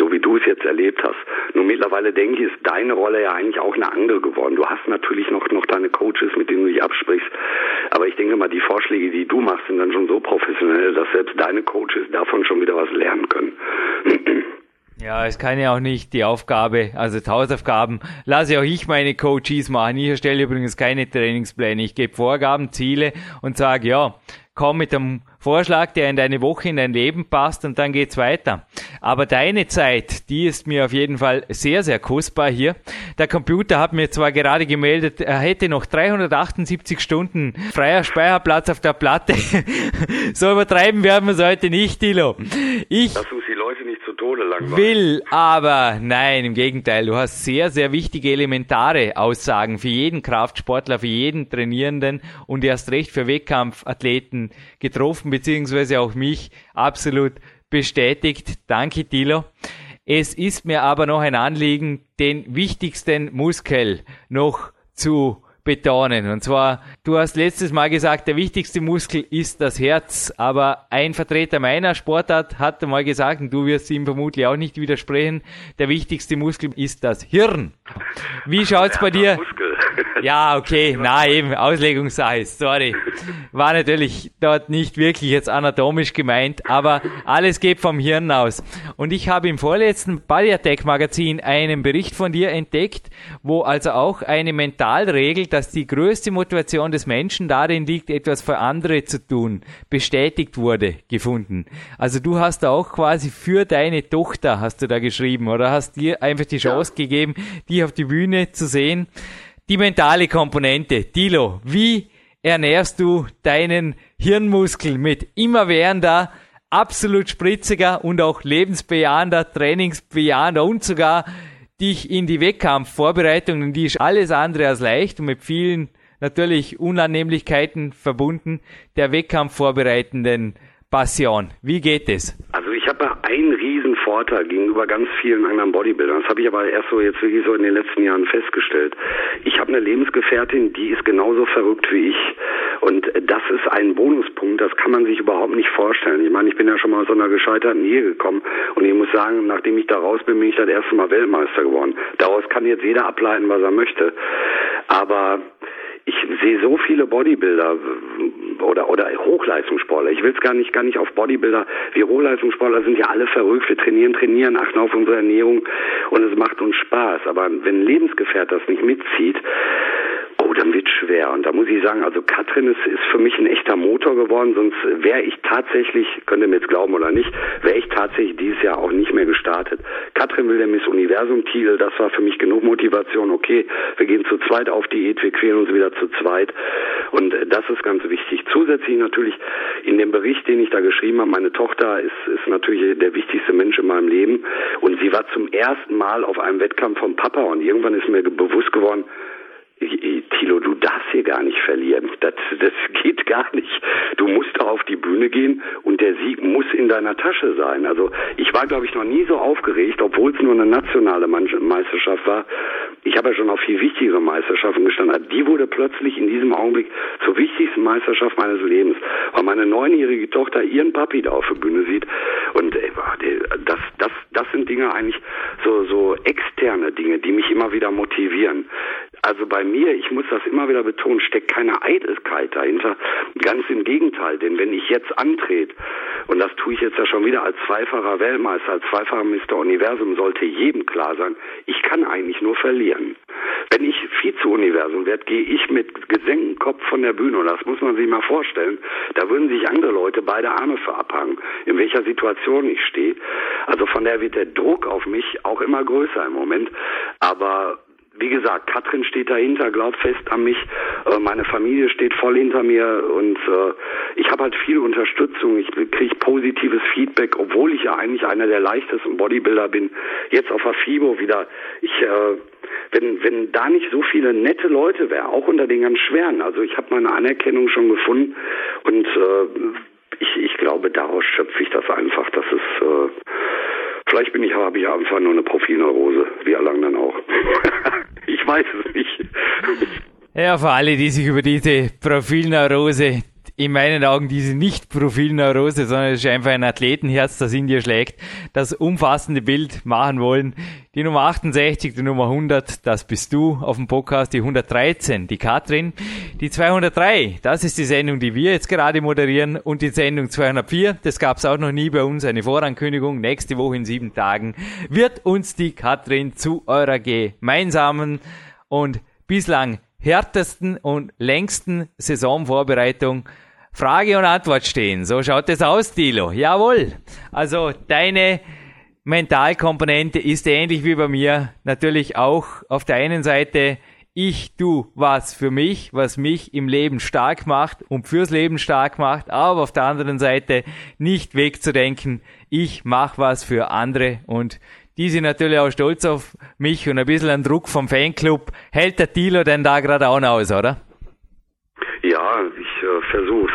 so wie du es jetzt erlebt hast. Nur mittlerweile denke ich, ist deine Rolle ja eigentlich auch eine andere geworden. Du hast natürlich noch, noch deine Coaches, mit denen du dich absprichst, aber ich denke mal, die Vorschläge, die du machst, sind dann schon so professionell, dass selbst deine Coaches davon schon wieder was lernen können. Ja, es kann ja auch nicht die Aufgabe, also die Hausaufgaben, lasse auch ich meine Coaches machen. Ich erstelle übrigens keine Trainingspläne. Ich gebe Vorgaben, Ziele und sage, ja, komm mit dem Vorschlag, der in deine Woche, in dein Leben passt, und dann geht's weiter. Aber deine Zeit, die ist mir auf jeden Fall sehr, sehr kostbar hier. Der Computer hat mir zwar gerade gemeldet, er hätte noch dreihundertachtundsiebzig Stunden freier Speicherplatz auf der Platte. So übertreiben werden wir es heute nicht, Thilo. Ich will aber, nein, im Gegenteil, du hast sehr, sehr wichtige elementare Aussagen für jeden Kraftsportler, für jeden Trainierenden und erst recht für Wettkampfathleten getroffen, beziehungsweise auch mich absolut bestätigt. Danke, Thilo. Es ist mir aber noch ein Anliegen, den wichtigsten Muskel noch zu betonen. Und zwar, du hast letztes Mal gesagt, der wichtigste Muskel ist das Herz, aber ein Vertreter meiner Sportart hat mal gesagt, und du wirst ihm vermutlich auch nicht widersprechen, der wichtigste Muskel ist das Hirn. Wie schaut's bei dir? Ja, okay, na eben, Auslegungssache, sorry. War natürlich dort nicht wirklich jetzt anatomisch gemeint, aber alles geht vom Hirn aus. Und ich habe im vorletzten Body Attack Magazin einen Bericht von dir entdeckt, wo also auch eine Mentalregel, dass die größte Motivation des Menschen darin liegt, etwas für andere zu tun, bestätigt wurde, gefunden. Also du hast da auch quasi für deine Tochter, hast du da geschrieben, oder hast dir einfach die Chance ja. gegeben, dich auf die Bühne zu sehen. Die mentale Komponente. Thilo, wie ernährst du deinen Hirnmuskel mit immerwährender, absolut spritziger und auch lebensbejahender, trainingsbejahender und sogar dich in die Wettkampfvorbereitung, und die ist alles andere als leicht und mit vielen natürlich Unannehmlichkeiten verbunden, der wettkampfvorbereitenden Passion. Wie geht es? Also ich habe einen riesen Vorteil gegenüber ganz vielen anderen Bodybuildern. Das habe ich aber erst so jetzt wirklich so in den letzten Jahren festgestellt. Ich habe eine Lebensgefährtin, die ist genauso verrückt wie ich. Und das ist ein Bonuspunkt, das kann man sich überhaupt nicht vorstellen. Ich meine, ich bin ja schon mal aus so einer gescheiterten Ehe gekommen. Und ich muss sagen, nachdem ich da raus bin, bin ich das erste Mal Weltmeister geworden. Daraus kann jetzt jeder ableiten, was er möchte. Aber ich sehe so viele Bodybuilder oder, oder Hochleistungssportler. Ich will es gar nicht, gar nicht auf Bodybuilder. Wir Hochleistungssportler sind ja alle verrückt. Wir trainieren, trainieren, achten auf unsere Ernährung und es macht uns Spaß. Aber wenn ein Lebensgefährt das nicht mitzieht, oh, dann wird schwer. Und da muss ich sagen, also Katrin ist, ist für mich ein echter Motor geworden, sonst wäre ich tatsächlich, könnt ihr mir jetzt glauben oder nicht, wäre ich tatsächlich dieses Jahr auch nicht mehr gestartet. Katrin will der Miss Universum-Titel, das war für mich genug Motivation. Okay, wir gehen zu zweit auf Diät, wir quälen uns wieder zu zweit und das ist ganz wichtig. Zusätzlich natürlich in dem Bericht, den ich da geschrieben habe, meine Tochter ist, ist natürlich der wichtigste Mensch in meinem Leben und sie war zum ersten Mal auf einem Wettkampf vom Papa und irgendwann ist mir bewusst geworden, Thilo, du darfst hier gar nicht verlieren. Das, das geht gar nicht. Du musst doch auf die Bühne gehen und der Sieg muss in deiner Tasche sein. Also ich war, glaube ich, noch nie so aufgeregt, obwohl es nur eine nationale Meisterschaft war. Ich habe ja schon auf viel wichtigere Meisterschaften gestanden. Die wurde plötzlich in diesem Augenblick zur wichtigsten Meisterschaft meines Lebens, weil meine neunjährige Tochter ihren Papi da auf der Bühne sieht. Und das, das, das sind Dinge eigentlich, so, so externe Dinge, die mich immer wieder motivieren. Also bei mir, ich muss das immer wieder betonen, steckt keine Eitelkeit dahinter. Ganz im Gegenteil, denn wenn ich jetzt antrete, und das tue ich jetzt ja schon wieder als zweifacher Weltmeister, als zweifacher Mister Universum, sollte jedem klar sein, ich kann eigentlich nur verlieren. Wenn ich Vize-Universum werde, gehe ich mit gesenktem Kopf von der Bühne. Und das muss man sich mal vorstellen. Da würden sich andere Leute beide Arme für abhangen, in welcher Situation ich stehe. Also von daher wird der Druck auf mich auch immer größer im Moment. Aber wie gesagt, Katrin steht dahinter, glaubt fest an mich, meine Familie steht voll hinter mir und ich habe halt viel Unterstützung, ich kriege positives Feedback, obwohl ich ja eigentlich einer der leichtesten Bodybuilder bin, jetzt auf der FIBO wieder, ich... Äh Wenn, wenn da nicht so viele nette Leute wären, auch unter den ganz Schweren. Also ich habe meine Anerkennung schon gefunden und äh, ich, ich glaube, daraus schöpfe ich das einfach. Das ist, äh, vielleicht bin ich, habe ich einfach nur eine Profilneurose, wie allang dann auch. Ich weiß es nicht. Ja, für alle, die sich über diese Profilneurose, in meinen Augen diese nicht Profilneurose, sondern es ist einfach ein Athletenherz, das in dir schlägt, das umfassende Bild machen wollen. Die Nummer achtundsechzig, die Nummer hundert, das bist du auf dem Podcast, die hundertdreizehn, die Katrin, die zweihundertdrei, das ist die Sendung, die wir jetzt gerade moderieren und die Sendung zweihundertvier, das gab es auch noch nie bei uns, eine Vorankündigung, nächste Woche in sieben Tagen wird uns die Katrin zu eurer gemeinsamen und bislang härtesten und längsten Saisonvorbereitung Frage und Antwort stehen. So schaut es aus, Thilo. Jawohl. Also deine Mentalkomponente ist ähnlich wie bei mir. Natürlich auch auf der einen Seite ich tue was für mich, was mich im Leben stark macht und fürs Leben stark macht, aber auf der anderen Seite nicht wegzudenken, ich mache was für andere und die sind natürlich auch stolz auf mich und ein bisschen ein Druck vom Fanclub. Hält der Thilo denn da gerade auch noch aus, oder? Ja, ich äh, versuch's.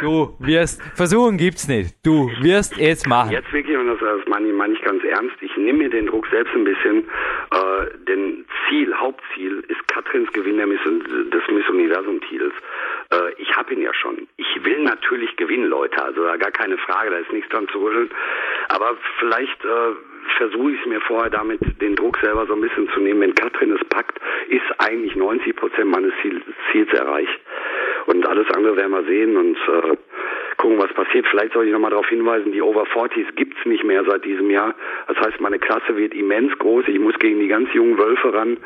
Du wirst, versuchen gibt's nicht, du wirst es machen. Jetzt wirklich, und das, das meine ich, meine ich ganz ernst, ich nehme mir den Druck selbst ein bisschen, äh, denn Ziel, Hauptziel ist Katrins Gewinn der Miss, des Miss-Universum-Titels. Äh, ich habe ihn ja schon. Ich will natürlich gewinnen, Leute, also da gar keine Frage, da ist nichts dran zu rütteln, aber vielleicht... Äh, versuche ich es mir vorher damit, den Druck selber so ein bisschen zu nehmen. Wenn Katrin es packt, ist eigentlich neunzig Prozent meines Ziel, Ziels erreicht. Und alles andere werden wir sehen und äh, gucken, was passiert. Vielleicht soll ich nochmal darauf hinweisen, die Over vierzig gibt es nicht mehr seit diesem Jahr. Das heißt, meine Klasse wird immens groß. Ich muss gegen die ganz jungen Wölfe ran.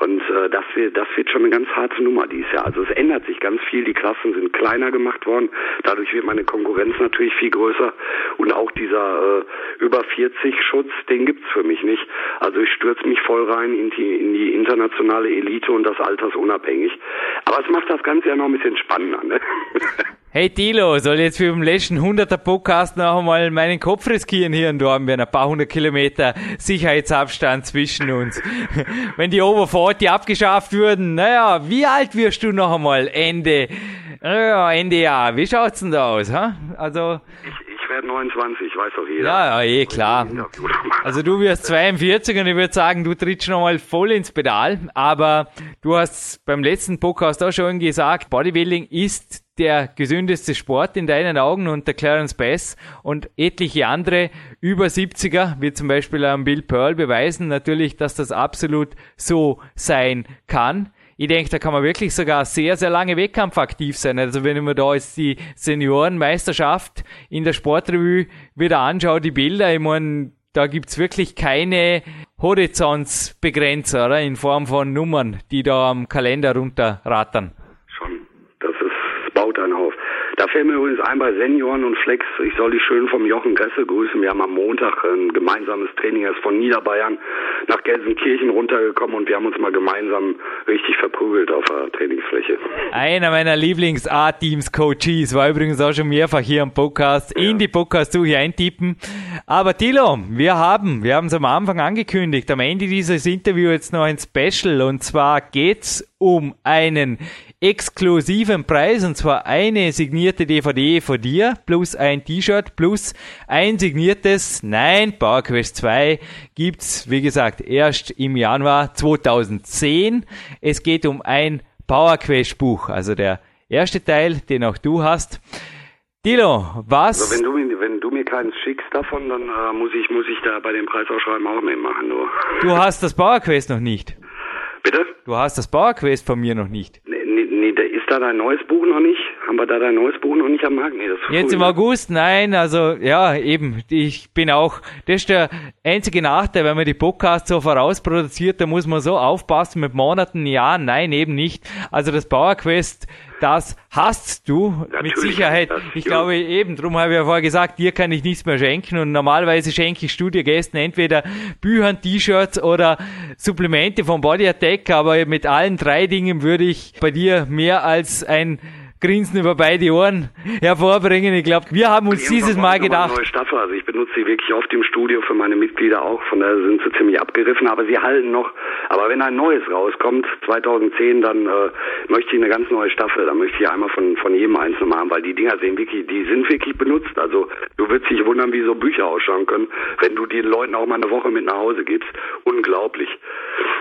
Und äh, das, wird, das wird schon eine ganz harte Nummer dieses Jahr. Also es ändert sich ganz viel. Die Klassen sind kleiner gemacht worden. Dadurch wird meine Konkurrenz natürlich viel größer. Und auch dieser äh, Über vierzig Schutz, den gibt's für mich nicht. Also ich stürze mich voll rein in die, in die internationale Elite und das altersunabhängig. Aber es macht das Ganze ja noch ein bisschen spannender, ne? Hey Thilo, soll jetzt für den letzten hunderter Podcast noch einmal meinen Kopf riskieren hier in Dornbirn? Ein paar hundert Kilometer Sicherheitsabstand zwischen uns. Wenn die Over vierzig abgeschafft würden, naja, wie alt wirst du noch einmal Ende, naja, Ende Jahr? Wie schaut's denn da aus? Ha? Also... Ich, neunundzwanzig, weiß doch jeder. Ja, ja, eh klar. Also du wirst zweiundvierzig und ich würde sagen, du trittst schon mal voll ins Pedal, aber du hast beim letzten Podcast auch schon gesagt, Bodybuilding ist der gesündeste Sport in deinen Augen und der Clarence Bass und etliche andere über siebziger, wie zum Beispiel Bill Pearl, beweisen natürlich, dass das absolut so sein kann. ich denke, da kann man wirklich sogar sehr, sehr lange wettkampfaktiv sein. Also wenn ich mir da jetzt die Seniorenmeisterschaft in der Sportrevue wieder anschaue, die Bilder, ich meine, da gibt's wirklich keine Horizontsbegrenzer, oder? In Form von Nummern, die da am Kalender runterrattern. Schon, das ist, das baut einen auf. Da fällt mir übrigens ein bei Senioren und Flex, ich soll die schön vom Jochen Gresse grüßen. Wir haben am Montag ein gemeinsames Training, er ist von Niederbayern nach Gelsenkirchen runtergekommen und wir haben uns mal gemeinsam richtig verprügelt auf der Trainingsfläche. Einer meiner Lieblings-A-Teams-Coaches war übrigens auch schon mehrfach hier im Podcast. Ja. In die Podcast-Suche eintippen. Aber Thilo, wir haben, wir haben es am Anfang angekündigt, am Ende dieses Interviews jetzt noch ein Special, und zwar geht's um einen exklusiven Preis, und zwar eine signierte D V D von dir, plus ein T-Shirt, plus ein signiertes, nein, PowerQuest zwei gibt's, wie gesagt, erst im Januar zweitausendzehn. Es geht um ein PowerQuest-Buch, also der erste Teil, den auch du hast. Thilo, was? Also wenn, du mir, wenn du mir keins schickst davon, dann äh, muss ich muss ich da bei dem Preisausschreiben auch mitmachen. Nur. Du hast das PowerQuest noch nicht. Bitte? Du hast das PowerQuest von mir noch nicht. Nee, nee, nee, ist da dein neues Buch noch nicht? Haben wir da dein neues Buch noch nicht am Markt? Nee, das ist jetzt cool, im August? Nein, also ja, eben. Ich bin auch, das ist der einzige Nachteil, wenn man die Podcasts so vorausproduziert, da muss man so aufpassen mit Monaten, Jahren, nein, eben nicht. Also das PowerQuest, das hast du natürlich mit Sicherheit. Ich glaube eben, darum habe ich ja vorher gesagt, dir kann ich nichts mehr schenken, und normalerweise schenke ich Studiogästen entweder Büchern, T-Shirts oder Supplemente von Body Attack, aber mit allen drei Dingen würde ich bei dir mehr als ein Grinsen über beide Ohren hervorbringen. Ich glaube, wir haben uns dieses Mal gedacht. Eine neue Staffel. Also ich benutze sie wirklich oft im Studio für meine Mitglieder auch, von daher sind sie ziemlich abgeriffen, aber sie halten noch. Aber wenn ein neues rauskommt, zweitausendzehn, dann äh, möchte ich eine ganz neue Staffel. Da möchte ich einmal von von jedem einzelnen haben, weil die Dinger sehen wirklich, die sind wirklich benutzt. Also du würdest dich wundern, wie so Bücher ausschauen können, wenn du den Leuten auch mal eine Woche mit nach Hause gibst. Unglaublich.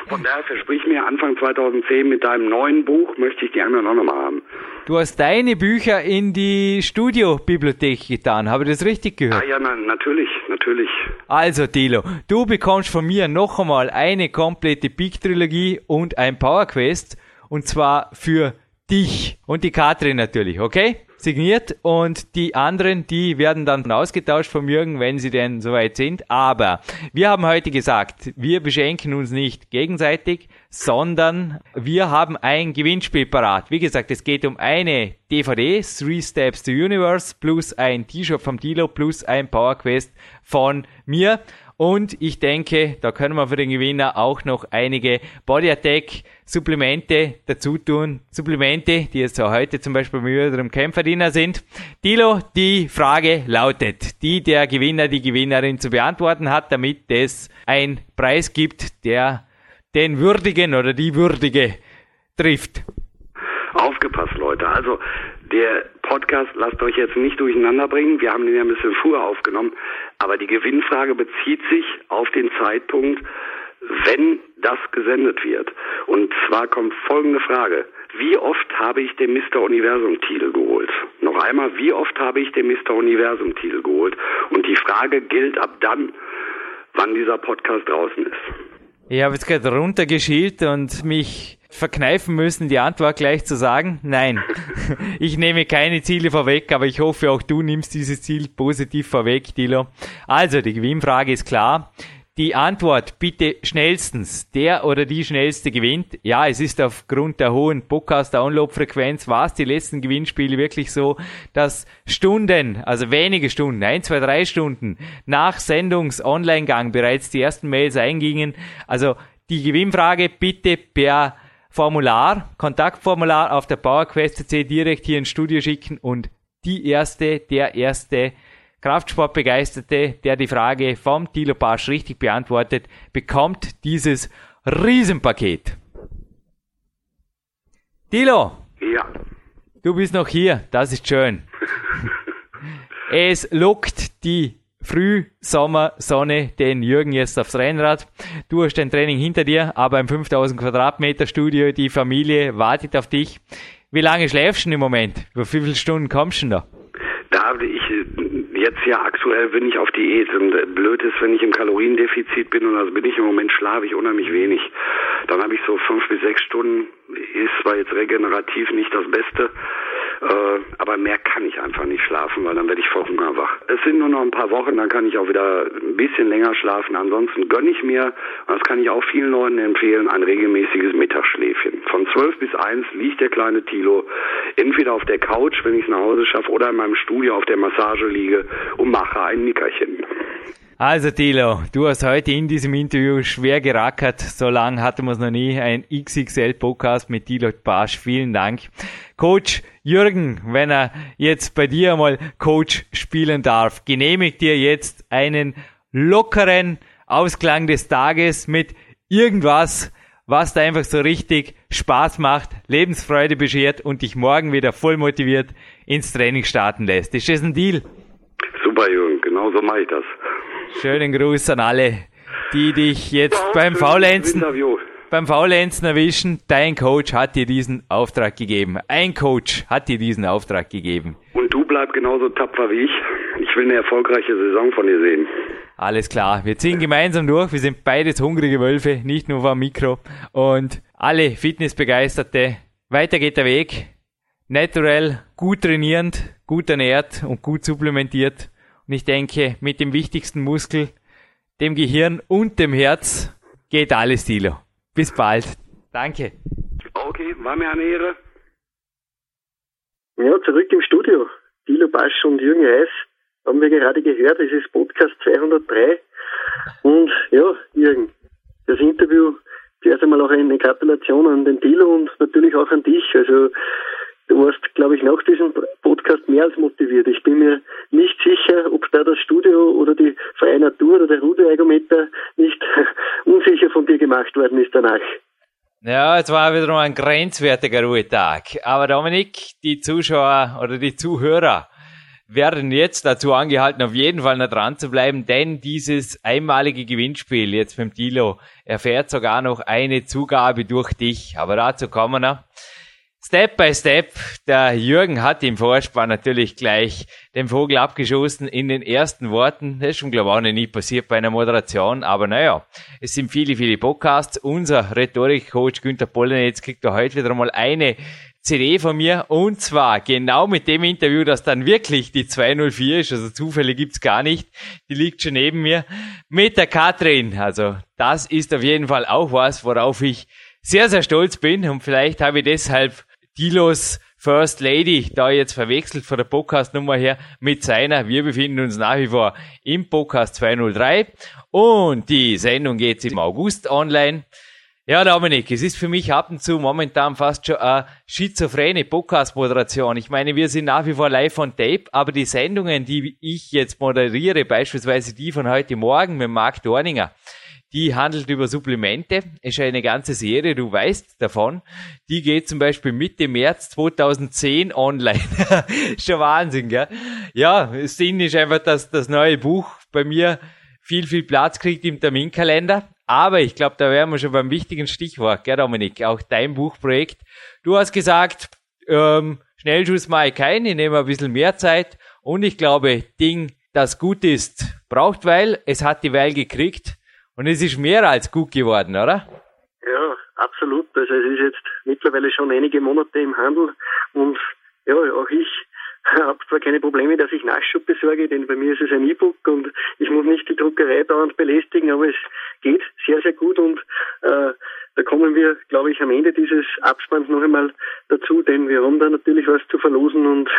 Von daher versprich mir, Anfang zweitausendzehn mit deinem neuen Buch möchte ich die anderen auch nochmal haben. Du hast deine Bücher in die Studiobibliothek getan. Habe ich das richtig gehört? Ah ja, na, natürlich, natürlich. Also Thilo, du bekommst von mir noch einmal eine komplette Peak-Trilogie und ein PowerQuest, und zwar für dich und die Katrin natürlich, okay? Signiert, und die anderen, die werden dann ausgetauscht vom Jürgen, wenn sie denn soweit sind. Aber wir haben heute gesagt, wir beschenken uns nicht gegenseitig, sondern wir haben ein Gewinnspiel parat. Wie gesagt, es geht um eine D V D, Three Steps to Universe, plus ein T-Shirt vom Thilo, plus ein PowerQuest von mir. Und ich denke, da können wir für den Gewinner auch noch einige Body Attack Supplemente dazu tun. Supplemente, die jetzt auch heute zum Beispiel bei unserem Kämpferdiener sind. Thilo, die Frage lautet, die der Gewinner, die Gewinnerin zu beantworten hat, damit es einen Preis gibt, der den Würdigen oder die Würdige trifft. Aufgepasst, Leute. Also, der Podcast, lasst euch jetzt nicht durcheinander bringen. Wir haben den ja ein bisschen früher aufgenommen. Aber die Gewinnfrage bezieht sich auf den Zeitpunkt, wenn das gesendet wird. Und zwar kommt folgende Frage. Wie oft habe ich den Mister Universum-Titel geholt? Noch einmal, wie oft habe ich den Mister Universum-Titel geholt? Und die Frage gilt ab dann, wann dieser Podcast draußen ist. Ich habe jetzt gerade runtergeschielt und mich verkneifen müssen, die Antwort gleich zu sagen. Nein, ich nehme keine Ziele vorweg, aber ich hoffe, auch du nimmst dieses Ziel positiv vorweg, Thilo. Also, die Gewinnfrage ist klar. Die Antwort bitte schnellstens. Der oder die Schnellste gewinnt. Ja, es ist aufgrund der hohen Podcast-Download-Frequenz, war es die letzten Gewinnspiele wirklich so, dass Stunden, also wenige Stunden, ein, zwei, drei Stunden nach Sendungs-Online-Gang bereits die ersten Mails eingingen. Also die Gewinnfrage bitte per Formular, Kontaktformular auf der PowerQuest.cc direkt hier ins Studio schicken, und die erste, der erste Kraftsportbegeisterte, der die Frage vom Thilo Pasch richtig beantwortet, bekommt dieses Riesenpaket. Thilo, ja. Du bist noch hier, das ist schön. Es lockt die Frühsommersonne den Jürgen jetzt aufs Rennrad. Du hast dein Training hinter dir, aber im fünftausend Quadratmeter Studio, die Familie wartet auf dich. Wie lange schläfst du im Moment? Über wie viele Stunden kommst du da? Da habe ich... Jetzt ja, aktuell bin ich auf Diät, und blöd ist, wenn ich im Kaloriendefizit bin, und also bin ich im Moment, schlafe ich unheimlich wenig. Dann habe ich so fünf bis sechs Stunden ist zwar jetzt regenerativ nicht das Beste, äh, aber mehr kann ich einfach nicht schlafen, weil dann werde ich vor Hunger wach. Es sind nur noch ein paar Wochen, dann kann ich auch wieder ein bisschen länger schlafen. Ansonsten gönne ich mir, und das kann ich auch vielen Leuten empfehlen, ein regelmäßiges Mittagsschläfchen. Von zwölf bis eins liegt der kleine Thilo entweder auf der Couch, wenn ich es nach Hause schaffe, oder in meinem Studio auf der Massage liege und mache ein Nickerchen. Also Thilo, du hast heute in diesem Interview schwer gerackert. So lange hatten wir es noch nie. Ein X X L-Podcast mit Thilo Pasch. Vielen Dank. Coach Jürgen, wenn er jetzt bei dir mal Coach spielen darf, genehmigt dir jetzt einen lockeren Ausklang des Tages mit irgendwas, was da einfach so richtig Spaß macht, Lebensfreude beschert und dich morgen wieder voll motiviert ins Training starten lässt. Ist das ein Deal? Super Jürgen, genau so mache ich das. Schönen Gruß an alle, die dich jetzt ja, beim Faulenzen, beim Faulenzen erwischen. Dein Coach hat dir diesen Auftrag gegeben. Ein Coach hat dir diesen Auftrag gegeben. Und du bleib genauso tapfer wie ich. Ich will eine erfolgreiche Saison von dir sehen. Alles klar, wir ziehen gemeinsam durch. Wir sind beides hungrige Wölfe, nicht nur vom Mikro. Und alle Fitnessbegeisterte, weiter geht der Weg. Natural, gut trainierend, gut ernährt und gut supplementiert. Und ich denke, mit dem wichtigsten Muskel, dem Gehirn und dem Herz geht alles, Thilo. Bis bald. Danke. Okay, war mir eine Ehre. Ja, zurück im Studio. Thilo Pasch und Jürgen Reis haben wir gerade gehört. Es ist Podcast zweihundertdrei. Und ja, Jürgen, das Interview, zuerst einmal auch eine Gratulation an den Thilo und natürlich auch an dich. Also du warst, glaube ich, nach diesem Podcast mehr als motiviert. Ich bin mir nicht sicher, ob da das Studio oder die freie Natur oder der Ruderergometer nicht unsicher von dir gemacht worden ist danach. Ja, es war wiederum ein grenzwertiger Ruhetag. Aber Dominik, die Zuschauer oder die Zuhörer werden jetzt dazu angehalten, auf jeden Fall noch dran zu bleiben, denn dieses einmalige Gewinnspiel jetzt beim Thilo erfährt sogar noch eine Zugabe durch dich. Aber dazu kommen wir noch. Step by Step, der Jürgen hat im Vorspann natürlich gleich den Vogel abgeschossen in den ersten Worten. Das ist schon, glaube ich, auch noch nie passiert bei einer Moderation. Aber naja, es sind viele, viele Podcasts. Unser Rhetorikcoach Günther Pollenetz kriegt da heute wieder mal eine C D von mir. Und zwar genau mit dem Interview, das dann wirklich die zwei null vier ist. Also Zufälle gibt's gar nicht. Die liegt schon neben mir. Mit der Katrin. Also das ist auf jeden Fall auch was, worauf ich sehr, sehr stolz bin. Und vielleicht habe ich deshalb Thilos First Lady da jetzt verwechselt von der Podcast-Nummer her mit seiner. Wir befinden uns nach wie vor im Podcast zweihundertdrei und die Sendung geht im August online. Ja, Dominik, es ist für mich ab und zu momentan fast schon eine schizophrene Podcast-Moderation. Ich meine, wir sind nach wie vor live on tape, aber die Sendungen, die ich jetzt moderiere, beispielsweise die von heute Morgen mit Mark Dorninger, die handelt über Supplemente, ist ja eine ganze Serie, du weißt davon. Die geht zum Beispiel Mitte März zweitausendzehn online. Ist schon Wahnsinn, gell? Ja, Sinn ist einfach, dass das neue Buch bei mir viel, viel Platz kriegt im Terminkalender. Aber ich glaube, da wären wir schon beim wichtigen Stichwort, gell Dominik? Auch dein Buchprojekt. Du hast gesagt, ähm, Schnellschuss mache ich keinen, ich nehme ein bisschen mehr Zeit. Und ich glaube, Ding, das gut ist, braucht weil, es hat die Weil gekriegt. Und es ist mehr als gut geworden, oder? Ja, absolut. Also es ist jetzt mittlerweile schon einige Monate im Handel. Und ja, auch ich habe zwar keine Probleme, dass ich Nachschub besorge, denn bei mir ist es ein E-Book und ich muss nicht die Druckerei dauernd belästigen, aber es geht sehr, sehr gut. Und äh, da kommen wir, glaube ich, am Ende dieses Abspanns noch einmal dazu, denn wir haben da natürlich was zu verlosen und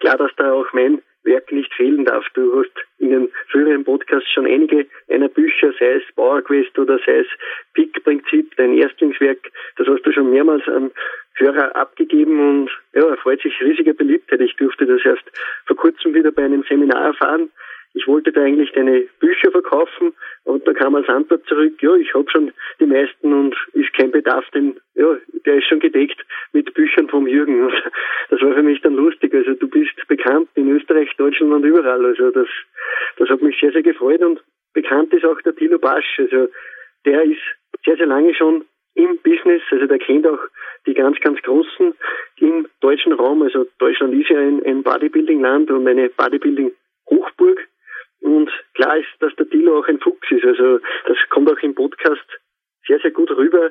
klar, dass da auch mein Werk nicht fehlen darf. Du hast in den früheren Podcasts schon einige einer Bücher, sei es PowerQuest oder sei es Peakprinzip, dein Erstlingswerk, das hast du schon mehrmals an Hörer abgegeben und ja, erfreut sich riesiger Beliebtheit. Ich durfte das erst vor kurzem wieder bei einem Seminar erfahren. Ich wollte da eigentlich deine Bücher verkaufen und da kam als Antwort zurück, ja, ich habe schon die meisten und ist kein Bedarf, denn ja, der ist schon gedeckt mit Büchern vom Jürgen. Und das war für mich dann lustig. Also du bist bekannt in Österreich, Deutschland und überall. Also das, das hat mich sehr, sehr gefreut und bekannt ist auch der Thilo Pasch. Also der ist sehr, sehr lange schon im Business, also der kennt auch die ganz, ganz Großen im deutschen Raum. Also Deutschland ist ja ein, ein Bodybuilding-Land und eine Bodybuilding-Hochburg. Und klar ist, dass der Thilo auch ein Fuchs ist. Also das kommt auch im Podcast sehr, sehr gut rüber,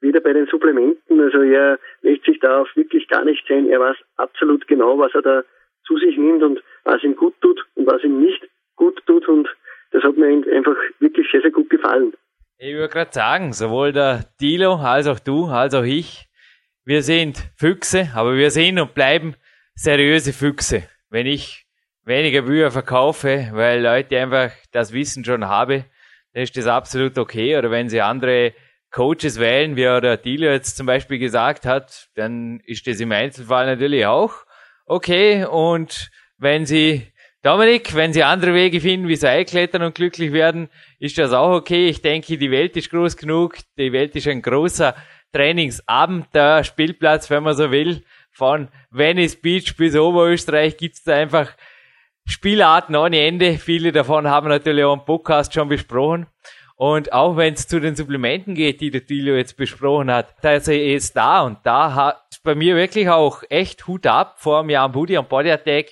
wie wieder bei den Supplementen. Also er lässt sich da auf wirklich gar nichts ein. Er weiß absolut genau, was er da zu sich nimmt und was ihm gut tut und was ihm nicht gut tut. Und das hat mir einfach wirklich sehr, sehr gut gefallen. Ich würde gerade sagen, sowohl der Thilo als auch du, als auch ich, wir sind Füchse, aber wir sind und bleiben seriöse Füchse. Wenn ich weniger Bücher verkaufe, weil Leute einfach das Wissen schon habe, dann ist das absolut okay. Oder wenn sie andere Coaches wählen, wie auch der Thilo jetzt zum Beispiel gesagt hat, dann ist das im Einzelfall natürlich auch okay. Und wenn sie, Dominik, wenn sie andere Wege finden, wie sie einklettern und glücklich werden, ist das auch okay. Ich denke, die Welt ist groß genug. Die Welt ist ein großer Trainingsabenteuer, Spielplatz, wenn man so will. Von Venice Beach bis Oberösterreich gibt's da einfach Spielarten ohne Ende. Viele davon haben wir natürlich auch im Podcast schon besprochen. Und auch wenn es zu den Supplementen geht, die der Thilo jetzt besprochen hat, da ist er jetzt da. Und da hat bei mir wirklich auch echt Hut ab vor dem Jan Budi am Body Attack.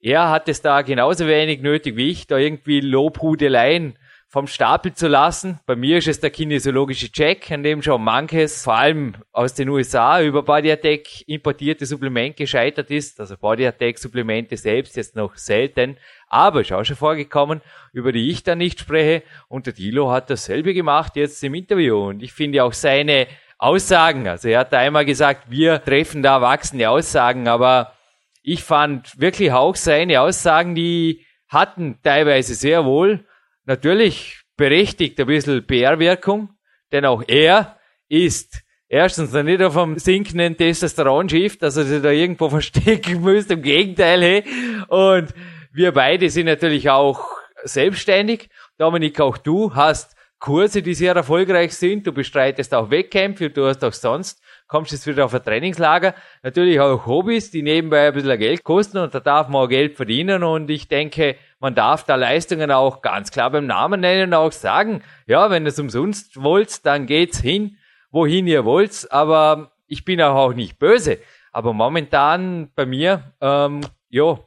Er hat es da genauso wenig nötig wie ich, da irgendwie Lobhudeleien vom Stapel zu lassen. Bei mir ist es der kinesiologische Check, an dem schon manches, vor allem aus den U S A, über Body Attack importierte Supplement gescheitert ist. Also Body Attack Supplemente selbst jetzt noch selten, aber ist auch schon vorgekommen, über die ich dann nicht spreche. Und der Thilo hat dasselbe gemacht jetzt im Interview. Und ich finde auch seine Aussagen, also er hat da einmal gesagt, wir treffen da wachsende Aussagen, aber ich fand wirklich auch seine Aussagen, die hatten teilweise sehr wohl natürlich berechtigt ein bisschen P R-Wirkung, denn auch er ist erstens noch nicht auf einem sinkenden Testosteronschiff, dass er sich da irgendwo verstecken müsste, im Gegenteil. Hey. Und wir beide sind natürlich auch selbstständig. Dominik, auch du hast Kurse, die sehr erfolgreich sind, du bestreitest auch Wettkämpfe und du hast auch sonst, kommst jetzt wieder auf ein Trainingslager, natürlich auch Hobbys, die nebenbei ein bisschen Geld kosten und da darf man auch Geld verdienen und ich denke, man darf da Leistungen auch ganz klar beim Namen nennen und auch sagen, ja, wenn ihr es umsonst wollt, dann geht's hin, wohin ihr wollt, aber ich bin auch nicht böse, aber momentan bei mir, ähm, ja,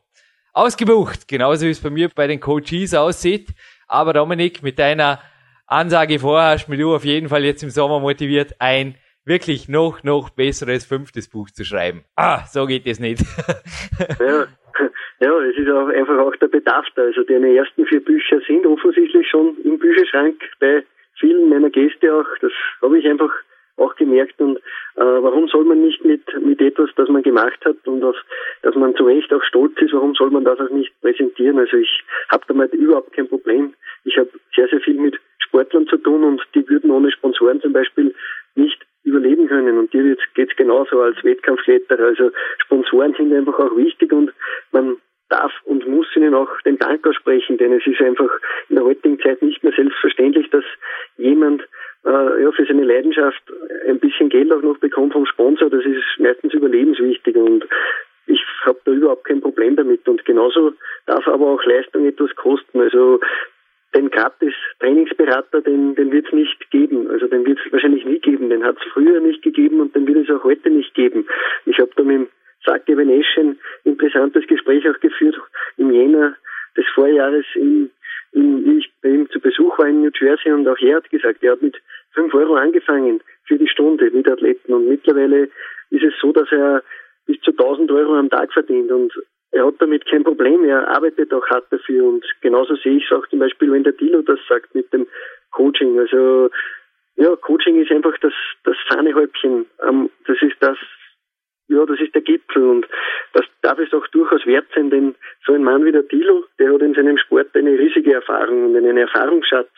ausgebucht, genauso wie es bei mir bei den Coaches aussieht, aber Dominik, mit deiner Ansage vorher hast mich du auf jeden Fall jetzt im Sommer motiviert, ein wirklich noch, noch besseres fünftes Buch zu schreiben. Ah, so geht es nicht. ja, ja, es ist auch einfach auch der Bedarf da. Also deine ersten vier Bücher sind offensichtlich schon im Bücherschrank bei vielen meiner Gäste auch. Das habe ich einfach auch gemerkt. Und äh, warum soll man nicht mit, mit etwas, das man gemacht hat und auf, dass man zu Recht auch stolz ist, warum soll man das auch nicht präsentieren? Also ich habe damit überhaupt kein Problem. Ich habe sehr, sehr viel mit Sportlern zu tun und die würden ohne Sponsoren zum Beispiel nicht überleben können und dir geht's genauso als Wettkampfkletterer. Also Sponsoren sind einfach auch wichtig und man darf und muss ihnen auch den Dank aussprechen, denn es ist einfach in der heutigen Zeit nicht mehr selbstverständlich, dass jemand äh, ja, für seine Leidenschaft ein bisschen Geld auch noch bekommt vom Sponsor. Das ist meistens überlebenswichtig und ich habe da überhaupt kein Problem damit und genauso darf aber auch Leistung etwas kosten. Also den gratis Trainingsberater, den, den wird es nicht geben. Also den wird es wahrscheinlich nie geben. Den hat es früher nicht gegeben und den wird es auch heute nicht geben. Ich habe da mit dem Sake Benesch ein interessantes Gespräch auch geführt im Jänner des Vorjahres, in, in, wie ich bei ihm zu Besuch war in New Jersey und auch er hat gesagt, er hat mit fünf Euro angefangen für die Stunde mit Athleten und mittlerweile ist es so, dass er bis zu tausend Euro am Tag verdient und er hat damit kein Problem, er arbeitet auch hart dafür und genauso sehe ich es auch zum Beispiel, wenn der Thilo das sagt mit dem Coaching. Also ja, Coaching ist einfach das, das Sahnehäubchen, das ist das, ja, das ist der Gipfel und das darf es auch durchaus wert sein, denn so ein Mann wie der Thilo, der hat in seinem Sport eine riesige Erfahrung und einen Erfahrungsschatz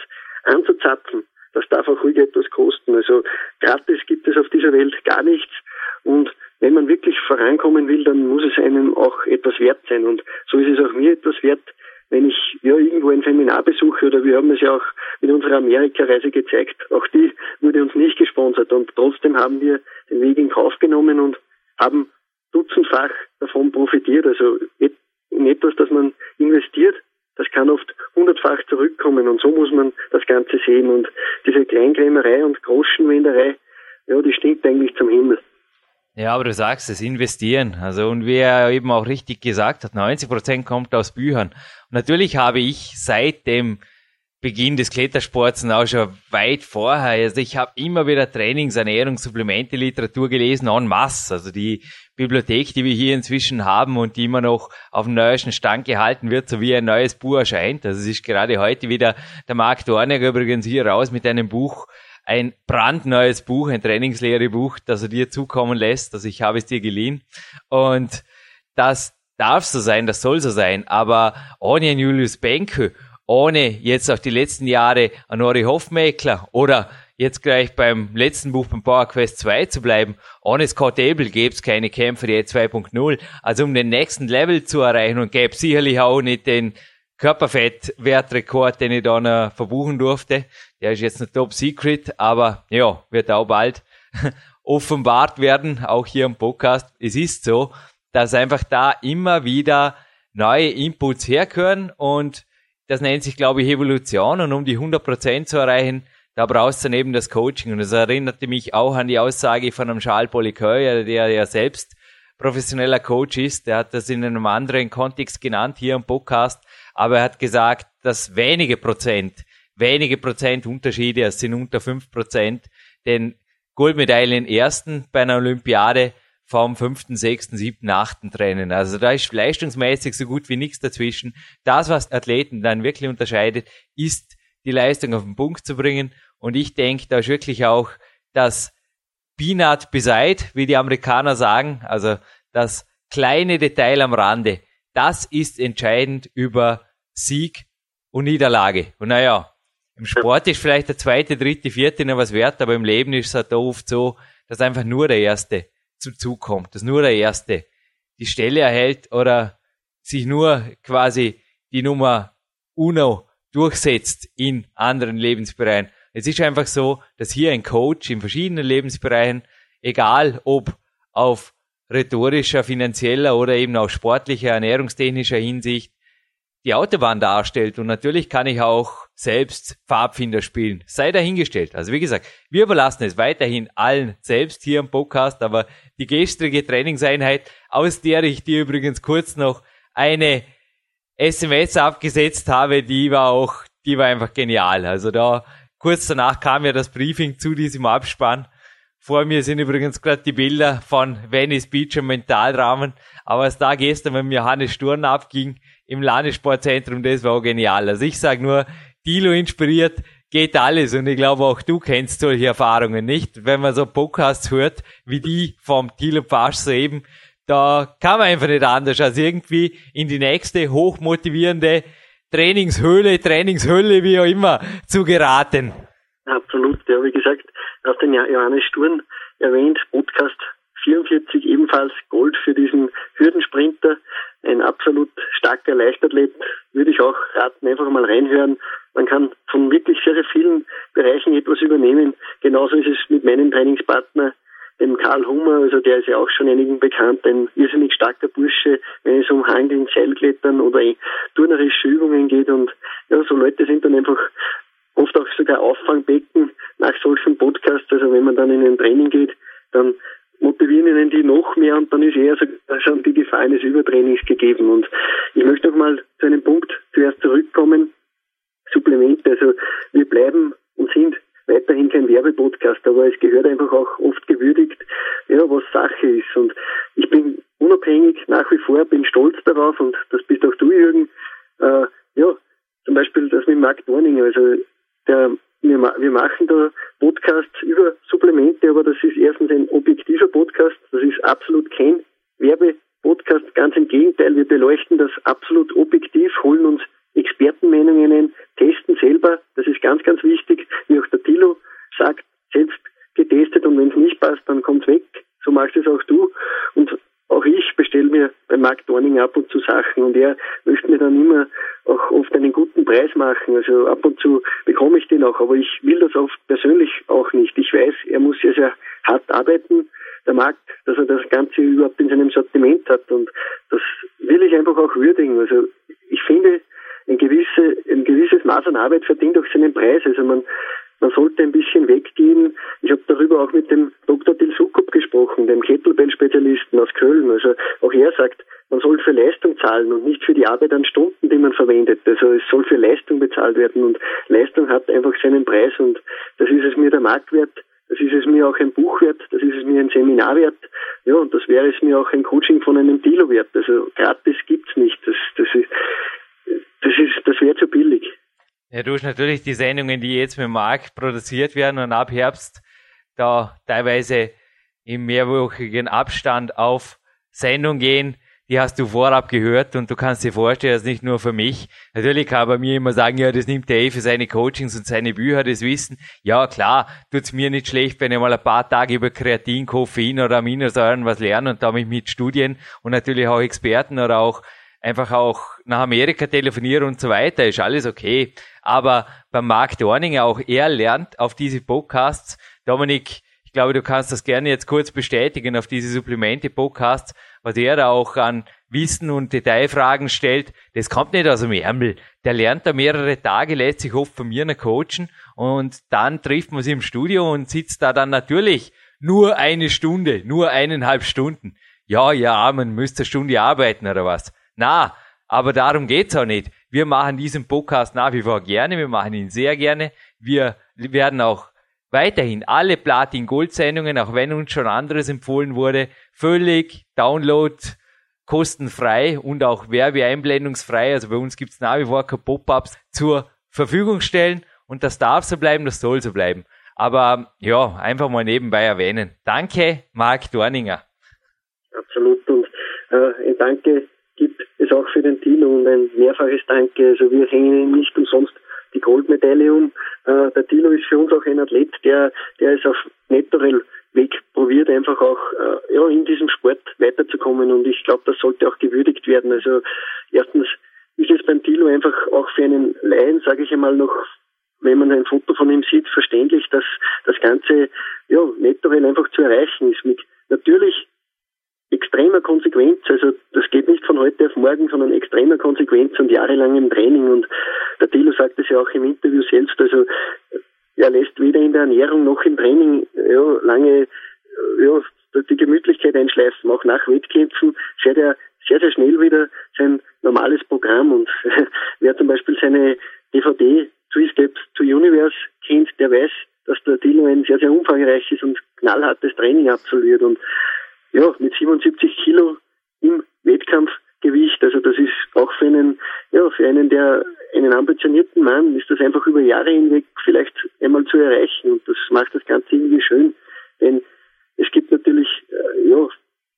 anzuzapfen, das darf auch ruhig etwas kosten. Also gratis gibt es auf dieser Welt gar nichts und wenn man wirklich vorankommen will, dann muss es einem auch etwas wert sein. Und so ist es auch mir etwas wert, wenn ich ja irgendwo ein Seminar besuche, oder wir haben es ja auch mit unserer Amerika-Reise gezeigt. Auch die wurde uns nicht gesponsert. Und trotzdem haben wir den Weg in Kauf genommen und haben dutzendfach davon profitiert. Also in etwas, das man investiert, das kann oft hundertfach zurückkommen. Und so muss man das Ganze sehen. Und diese Kleinkrämerei und Groschenwenderei, ja, die stinkt eigentlich zum Himmel. Ja, aber du sagst es, investieren. Also, und wie er eben auch richtig gesagt hat, neunzig Prozent kommt aus Büchern. Und natürlich habe ich seit dem Beginn des Klettersports und auch schon weit vorher. Also ich habe immer wieder Trainings-, Ernährung-, Supplemente, Literatur gelesen, en masse. Also die Bibliothek, die wir hier inzwischen haben und die immer noch auf dem neuesten Stand gehalten wird, so wie ein neues Buch erscheint. Also es ist gerade heute wieder der Mark Dorninger übrigens hier raus mit einem Buch, ein brandneues Buch, ein Trainingslehre-Buch, das er dir zukommen lässt. Also ich habe es dir geliehen. Und das darf so sein, das soll so sein. Aber ohne einen Julius Benke, ohne jetzt auch die letzten Jahre an Ori Hofmekler oder jetzt gleich beim letzten Buch beim PowerQuest zwei zu bleiben, ohne Scott Abel gäbe es keine Kämpfer die zwei Punkt null. Also um den nächsten Level zu erreichen und gäbe es sicherlich auch nicht den Körperfettwertrekord, den ich da noch verbuchen durfte. Der ist jetzt noch top secret, aber ja, wird auch bald offenbart werden, auch hier im Podcast. Es ist so, dass einfach da immer wieder neue Inputs herkönnen und das nennt sich, glaube ich, Evolution und um die hundert Prozent zu erreichen, da brauchst du dann eben das Coaching. Und das erinnerte mich auch an die Aussage von einem Charles Polyqueur, der ja selbst professioneller Coach ist. Der hat das in einem anderen Kontext genannt, hier im Podcast. Aber er hat gesagt, dass wenige Prozent, wenige Prozent Unterschiede, es sind unter fünf Prozent, den Goldmedaillen ersten bei einer Olympiade vom fünften, sechsten, siebten, achten trennen. Also da ist leistungsmäßig so gut wie nichts dazwischen. Das, was Athleten dann wirklich unterscheidet, ist die Leistung auf den Punkt zu bringen. Und ich denke, da ist wirklich auch das Peanut beside, wie die Amerikaner sagen, also das kleine Detail am Rande, das ist entscheidend über Sieg und Niederlage. Und naja, im Sport ist vielleicht der zweite, dritte, vierte noch was wert, aber im Leben ist es halt oft so, dass einfach nur der erste zum Zug kommt, dass nur der erste die Stelle erhält oder sich nur quasi die Nummer Uno durchsetzt in anderen Lebensbereichen. Es ist einfach so, dass hier ein Coach in verschiedenen Lebensbereichen, egal ob auf rhetorischer, finanzieller oder eben auch sportlicher, ernährungstechnischer Hinsicht, die Autobahn darstellt. Und natürlich kann ich auch selbst Pfadfinder spielen. Sei dahingestellt. Also wie gesagt, wir überlassen es weiterhin allen selbst hier im Podcast, aber die gestrige Trainingseinheit, aus der ich dir übrigens kurz noch eine S M S abgesetzt habe, die war auch, die war einfach genial. Also da, kurz danach kam ja das Briefing zu diesem Abspann. Vor mir sind übrigens gerade die Bilder von Venice Beach im Mentalrahmen. Aber was da gestern mit Johannes Sturm abging im Landessportzentrum, das war auch genial. Also ich sage nur, Thilo inspiriert, geht alles. Und ich glaube, auch du kennst solche Erfahrungen nicht. Wenn man so Podcasts hört, wie die vom Thilo Pasch soeben, da kann man einfach nicht anders, als irgendwie in die nächste hochmotivierende Trainingshöhle, Trainingshölle, wie auch immer, zu geraten. Absolut, ja, wie gesagt, hast den Johannes Sturm erwähnt, Podcast vierundvierzig, ebenfalls Gold für diesen Hürdensprinter, ein absolut starker Leichtathlet, würde ich auch raten, einfach mal reinhören. Man kann von wirklich sehr vielen Bereichen etwas übernehmen. Genauso ist es mit meinem Trainingspartner, dem Karl Hummer, also der ist ja auch schon einigen bekannt, ein irrsinnig starker Bursche, wenn es um Hangeln, Seilklettern oder turnerische Übungen geht. Und ja, so Leute sind dann einfach oft auch sogar Auffangbecken nach solchen Podcasts. Also wenn man dann in ein Training geht, dann motivieren ihnen die noch mehr und dann ist eher sogar schon die Gefahr eines Übertrainings gegeben. Und ich möchte nochmal zu einem Punkt zuerst zurückkommen. Supplemente, also wir bleiben und sind weiterhin kein Werbepodcast, aber es gehört einfach auch oft gewürdigt, ja, was Sache ist. Und ich bin unabhängig nach wie vor, bin stolz darauf und das bist auch du, Jürgen. Äh, ja, zum Beispiel das mit Mark Dorninger, also der Wir, wir machen da Podcasts über Supplemente, aber das ist erstens ein objektiver Podcast, das ist absolut kein Werbepodcast, ganz im Gegenteil, wir beleuchten das absolut objektiv, holen uns Expertenmeinungen ein, testen selber, das ist ganz, ganz wichtig, wie auch der Thilo sagt, selbst getestet und wenn es nicht passt, dann kommt's weg, so machst es auch du und auch ich bestelle mir bei Mark Dorning ab und zu Sachen und er möchte mir dann immer auch oft einen guten Preis machen. Also ab und zu bekomme ich den auch, aber ich will das oft persönlich auch nicht. Ich weiß, er muss ja sehr hart arbeiten, der Markt, dass er das Ganze überhaupt in seinem Sortiment hat und das will ich einfach auch würdigen. Also ich finde, ein, gewisse, ein gewisses Maß an Arbeit verdient auch seinen Preis. Also man Man sollte ein bisschen weggehen. Ich habe darüber auch mit dem Doktor Dil Sukup gesprochen, dem Kettlebell-Spezialisten aus Köln. Also auch er sagt, man soll für Leistung zahlen und nicht für die Arbeit an Stunden, die man verwendet. Also es soll für Leistung bezahlt werden und Leistung hat einfach seinen Preis und das ist es mir der Marktwert, das ist es mir auch ein Buch wert, das ist es mir ein Seminar wert, ja, und das wäre es mir auch ein Coaching von einem Thilo wert. Also gratis gibt's nicht, das, das ist, das ist, das wäre zu billig. Ja, du hast natürlich die Sendungen, die jetzt mit Marc produziert werden und ab Herbst da teilweise im mehrwöchigen Abstand auf Sendung gehen, die hast du vorab gehört und du kannst dir vorstellen, das ist nicht nur für mich. Natürlich kann man mir immer sagen, ja, das nimmt der eh für seine Coachings und seine Bücher, das Wissen. Ja, klar, tut's mir nicht schlecht, wenn ich mal ein paar Tage über Kreatin, Koffein oder Aminosäuren was lerne und damit mit Studien und natürlich auch Experten oder auch einfach auch nach Amerika telefoniere und so weiter, ist alles okay. Aber beim Mark Dorninger, auch er lernt auf diese Podcasts. Dominik, ich glaube, du kannst das gerne jetzt kurz bestätigen, auf diese Supplemente-Podcasts, was er da auch an Wissen und Detailfragen stellt, das kommt nicht aus dem Ärmel. Der lernt da mehrere Tage, lässt sich oft von mir noch coachen und dann trifft man sich im Studio und sitzt da dann natürlich nur eine Stunde, nur eineinhalb Stunden. Ja, ja, man müsste eine Stunde arbeiten oder was. Na, aber darum geht's auch nicht. Wir machen diesen Podcast nach wie vor gerne, wir machen ihn sehr gerne. Wir werden auch weiterhin alle Platin-Gold-Sendungen, auch wenn uns schon anderes empfohlen wurde, völlig Download kostenfrei und auch werbeeinblendungsfrei, also bei uns gibt's nach wie vor keine Pop-Ups, zur Verfügung stellen und das darf so bleiben, das soll so bleiben. Aber ja, einfach mal nebenbei erwähnen. Danke, Mark Dorninger. Absolut und äh, ein Danke gibt es auch für den Thilo und ein mehrfaches Danke. Also wir hängen nicht umsonst die Goldmedaille um. Äh, der Thilo ist für uns auch ein Athlet, der der ist auf Naturell Weg probiert, einfach auch äh, ja in diesem Sport weiterzukommen und ich glaube, das sollte auch gewürdigt werden. Also erstens ist es beim Thilo einfach auch für einen Laien, sage ich einmal noch, wenn man ein Foto von ihm sieht, verständlich, dass das Ganze ja Naturell einfach zu erreichen ist. Mit natürlich extremer Konsequenz, also das geht nicht von heute auf morgen, sondern extremer Konsequenz und jahrelangem Training und der Thilo sagt es ja auch im Interview selbst, also er lässt weder in der Ernährung noch im Training ja, lange ja, die Gemütlichkeit einschleifen, auch nach Wettkämpfen fährt er sehr, sehr schnell wieder sein normales Programm und wer zum Beispiel seine D V D Three Steps to Universe kennt, der weiß, dass der Thilo ein sehr, sehr umfangreiches und knallhartes Training absolviert und ja, mit siebenundsiebzig Kilo im Wettkampfgewicht, also das ist auch für einen, ja, für einen, der, einen ambitionierten Mann, ist das einfach über Jahre hinweg vielleicht einmal zu erreichen und das macht das Ganze irgendwie schön, denn es gibt natürlich, äh, ja,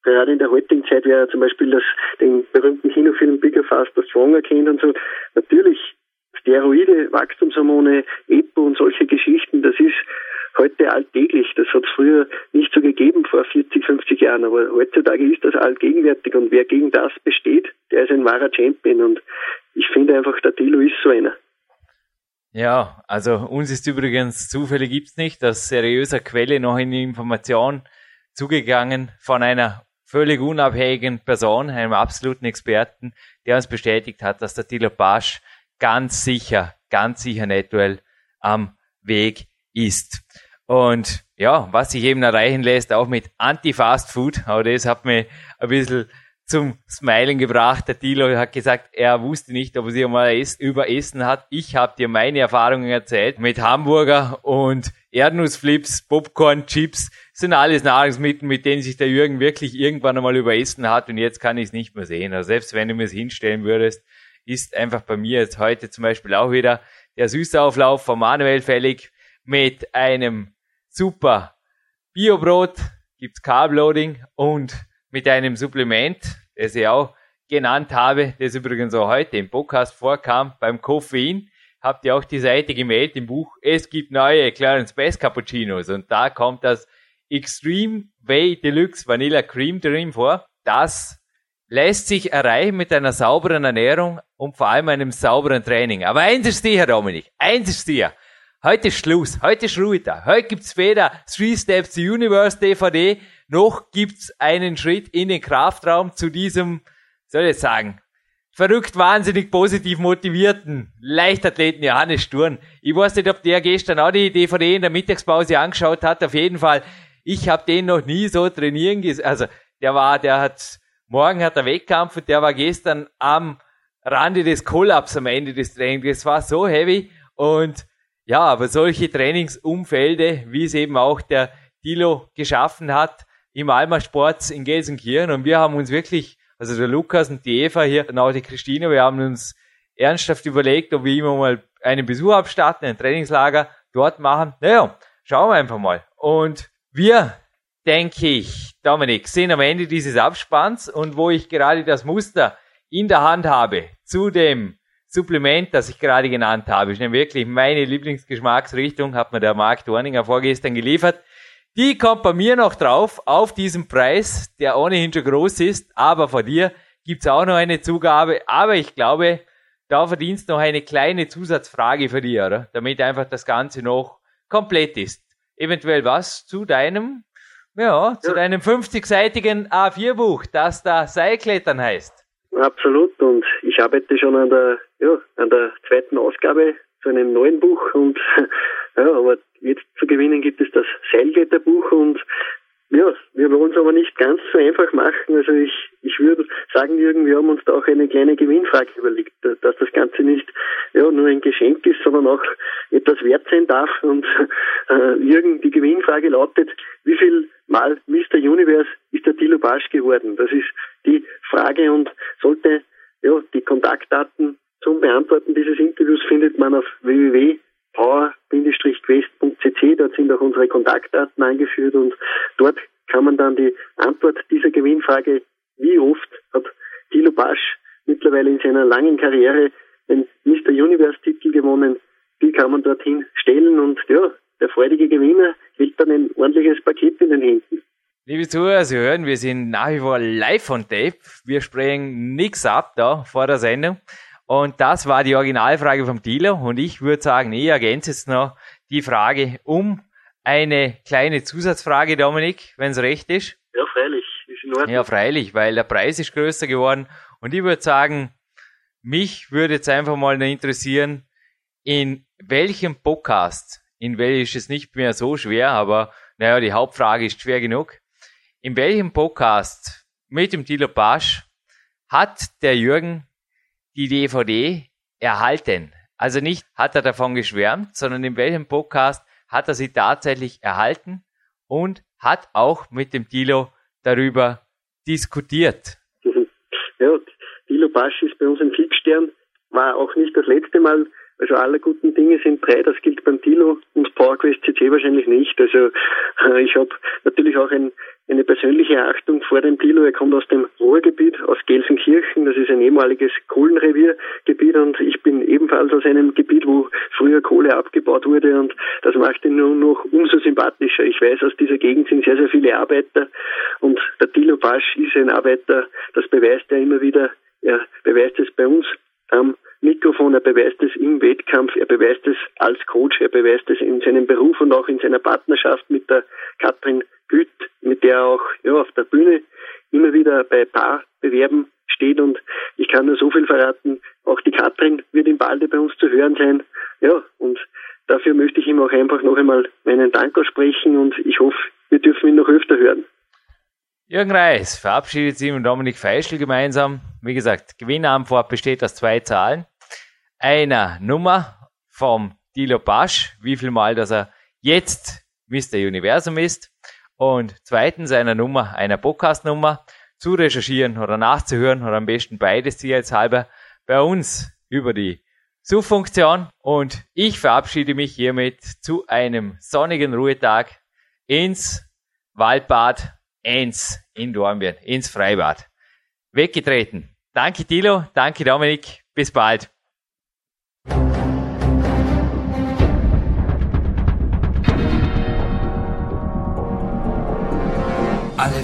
gerade in der heutigen Zeit, wer zum Beispiel das, den berühmten Kinofilm Bigger, Faster, Stronger kennt und so, natürlich Steroide, Wachstumshormone, Epo und solche Geschichten, das ist heute alltäglich. Das hat es früher nicht so gegeben, vor vierzig, fünfzig Jahren. Aber heutzutage ist das allgegenwärtig. Und wer gegen das besteht, der ist ein wahrer Champion. Und ich finde einfach, der Thilo ist so einer. Ja, also uns ist übrigens, Zufälle gibt's nicht, aus seriöser Quelle noch eine Information zugegangen von einer völlig unabhängigen Person, einem absoluten Experten, der uns bestätigt hat, dass der Thilo Pasch ganz sicher, ganz sicher Naturell am Weg ist. Und ja, was sich eben erreichen lässt, auch mit Anti-Fast-Food, aber das hat mich ein bisschen zum Smilen gebracht. Der Thilo hat gesagt, er wusste nicht, ob er sich mal überessen hat. Ich habe dir meine Erfahrungen erzählt mit Hamburger und Erdnussflips, Popcorn, Chips. Das sind alles Nahrungsmittel, mit denen sich der Jürgen wirklich irgendwann einmal überessen hat und jetzt kann ich es nicht mehr sehen. Also selbst wenn du mir es hinstellen würdest, ist einfach bei mir jetzt heute zum Beispiel auch wieder der Süßauflauf von Manuel fällig mit einem super Biobrot, gibt's Carb Loading und mit einem Supplement, das ich auch genannt habe, das übrigens auch heute im Podcast vorkam, beim Koffein, habt ihr auch die Seite gemeldet im Buch, es gibt neue Clarence Bass Cappuccinos und da kommt das Extreme Whey Deluxe Vanilla Cream Dream vor, das lässt sich erreichen mit einer sauberen Ernährung und vor allem einem sauberen Training. Aber eins ist sicher, Dominik, eins ist sicher. Heute ist Schluss, heute ist Ruhe da. Heute gibt's weder Three Steps to Universe D V D, noch gibt's einen Schritt in den Kraftraum zu diesem, soll ich sagen, verrückt wahnsinnig positiv motivierten Leichtathleten Johannes Sturm. Ich weiß nicht, ob der gestern auch die D V D in der Mittagspause angeschaut hat. Auf jeden Fall, ich habe den noch nie so trainieren gesehen. Also der war, der hat, morgen hat er Wettkampf und der war gestern am Rande des Kollaps am Ende des Trainings. Das war so heavy. Und ja, aber solche Trainingsumfelde, wie es eben auch der Thilo geschaffen hat im Alma Sports in Gelsenkirchen. Und wir haben uns wirklich, also der Lukas und die Eva hier, und auch die Christine, wir haben uns ernsthaft überlegt, ob wir immer mal einen Besuch abstatten, ein Trainingslager dort machen. Naja, schauen wir einfach mal. Und wir, denke ich, Dominik, sind am Ende dieses Abspanns. Und wo ich gerade das Muster in der Hand habe zu dem Supplement, das ich gerade genannt habe, ist nämlich wirklich meine Lieblingsgeschmacksrichtung, hat mir der Mark Dorninger vorgestern geliefert. Die kommt bei mir noch drauf, auf diesen Preis, der ohnehin schon groß ist, aber von dir gibt's auch noch eine Zugabe, aber ich glaube, da verdienst du noch eine kleine Zusatzfrage für dich, oder? Damit einfach das Ganze noch komplett ist. Eventuell was zu deinem, ja, ja. zu deinem fünfzigseitigen A vier Buch, das da Seilklettern heißt. Absolut, und ich arbeite schon an der, ja, an der zweiten Ausgabe zu einem neuen Buch und, ja, aber jetzt zu gewinnen gibt es das Seilkletterbuch und, ja, wir wollen es aber nicht ganz so einfach machen, also ich, ich würde sagen, Jürgen, wir haben uns da auch eine kleine Gewinnfrage überlegt, dass das Ganze nicht, ja, nur ein Geschenk ist, sondern auch etwas wert sein darf und, äh, Jürgen, die Gewinnfrage lautet, wie viel Mal Mister Universe ist der Thilo Pasch geworden? Das ist die Frage und sollte, ja, die Kontaktdaten zum Beantworten dieses Interviews findet man auf w w w punkt power dash quest punkt c c. Dort sind auch unsere Kontaktdaten eingeführt und dort kann man dann die Antwort dieser Gewinnfrage, wie oft hat Thilo Pasch mittlerweile in seiner langen Karriere den Mister Universe Titel gewonnen, die kann man dorthin stellen und, ja, der freudige Gewinner kriegt dann ein ordentliches Paket in den Händen. Liebe Zuhörer, Sie hören, wir sind nach wie vor live on tape. Wir sprechen nichts ab da vor der Sendung. Und das war die Originalfrage vom Thilo. Und ich würde sagen, ich ergänze jetzt noch die Frage um eine kleine Zusatzfrage, Dominik, wenn es recht ist. Ja, freilich. Ist in Ordnung. Ja, freilich, weil der Preis ist größer geworden. Und ich würde sagen, mich würde jetzt einfach mal interessieren, in welchem Podcast, in welchem ist es nicht mehr so schwer, aber naja, die Hauptfrage ist schwer genug. In welchem Podcast mit dem Thilo Pasch hat der Jürgen die D V D erhalten? Also nicht hat er davon geschwärmt, sondern in welchem Podcast hat er sie tatsächlich erhalten und hat auch mit dem Thilo darüber diskutiert. Ja, Thilo Pasch ist bei uns ein Fixstern, war auch nicht das letzte Mal. Also aller guten Dinge sind drei, das gilt beim Thilo und PowerQuest C C wahrscheinlich nicht. Also äh, ich habe natürlich auch ein, eine persönliche Achtung vor dem Thilo. Er kommt aus dem Ruhrgebiet, aus Gelsenkirchen. Das ist ein ehemaliges Kohlenreviergebiet und ich bin ebenfalls aus einem Gebiet, wo früher Kohle abgebaut wurde und das macht ihn nur noch umso sympathischer. Ich weiß, aus dieser Gegend sind sehr, sehr viele Arbeiter und der Thilo Pasch ist ein Arbeiter. Das beweist er immer wieder. Er beweist es bei uns am Mikrofon, er beweist es im Wettkampf, er beweist es als Coach, er beweist es in seinem Beruf und auch in seiner Partnerschaft mit der Katrin Güth, mit der er auch, ja, auf der Bühne immer wieder bei Paarbewerben steht und ich kann nur so viel verraten, auch die Katrin wird im Balde bei uns zu hören sein, ja, und dafür möchte ich ihm auch einfach noch einmal meinen Dank aussprechen und ich hoffe, wir dürfen ihn noch öfter hören. Jürgen Reis verabschiedet sich mit Dominik Feischel gemeinsam. Wie gesagt, Gewinnantwort besteht aus zwei Zahlen. Einer Nummer vom Thilo Pasch, wie viel Mal, dass er jetzt Mister Universum ist. Und zweitens einer Nummer, einer Podcast-Nummer zu recherchieren oder nachzuhören oder am besten beides sicherheitshalber bei uns über die Suchfunktion. Und ich verabschiede mich hiermit zu einem sonnigen Ruhetag ins Waldbad eins in Dornbirn, ins Freibad. Weggetreten. Danke Thilo, danke Dominik, bis bald. Alle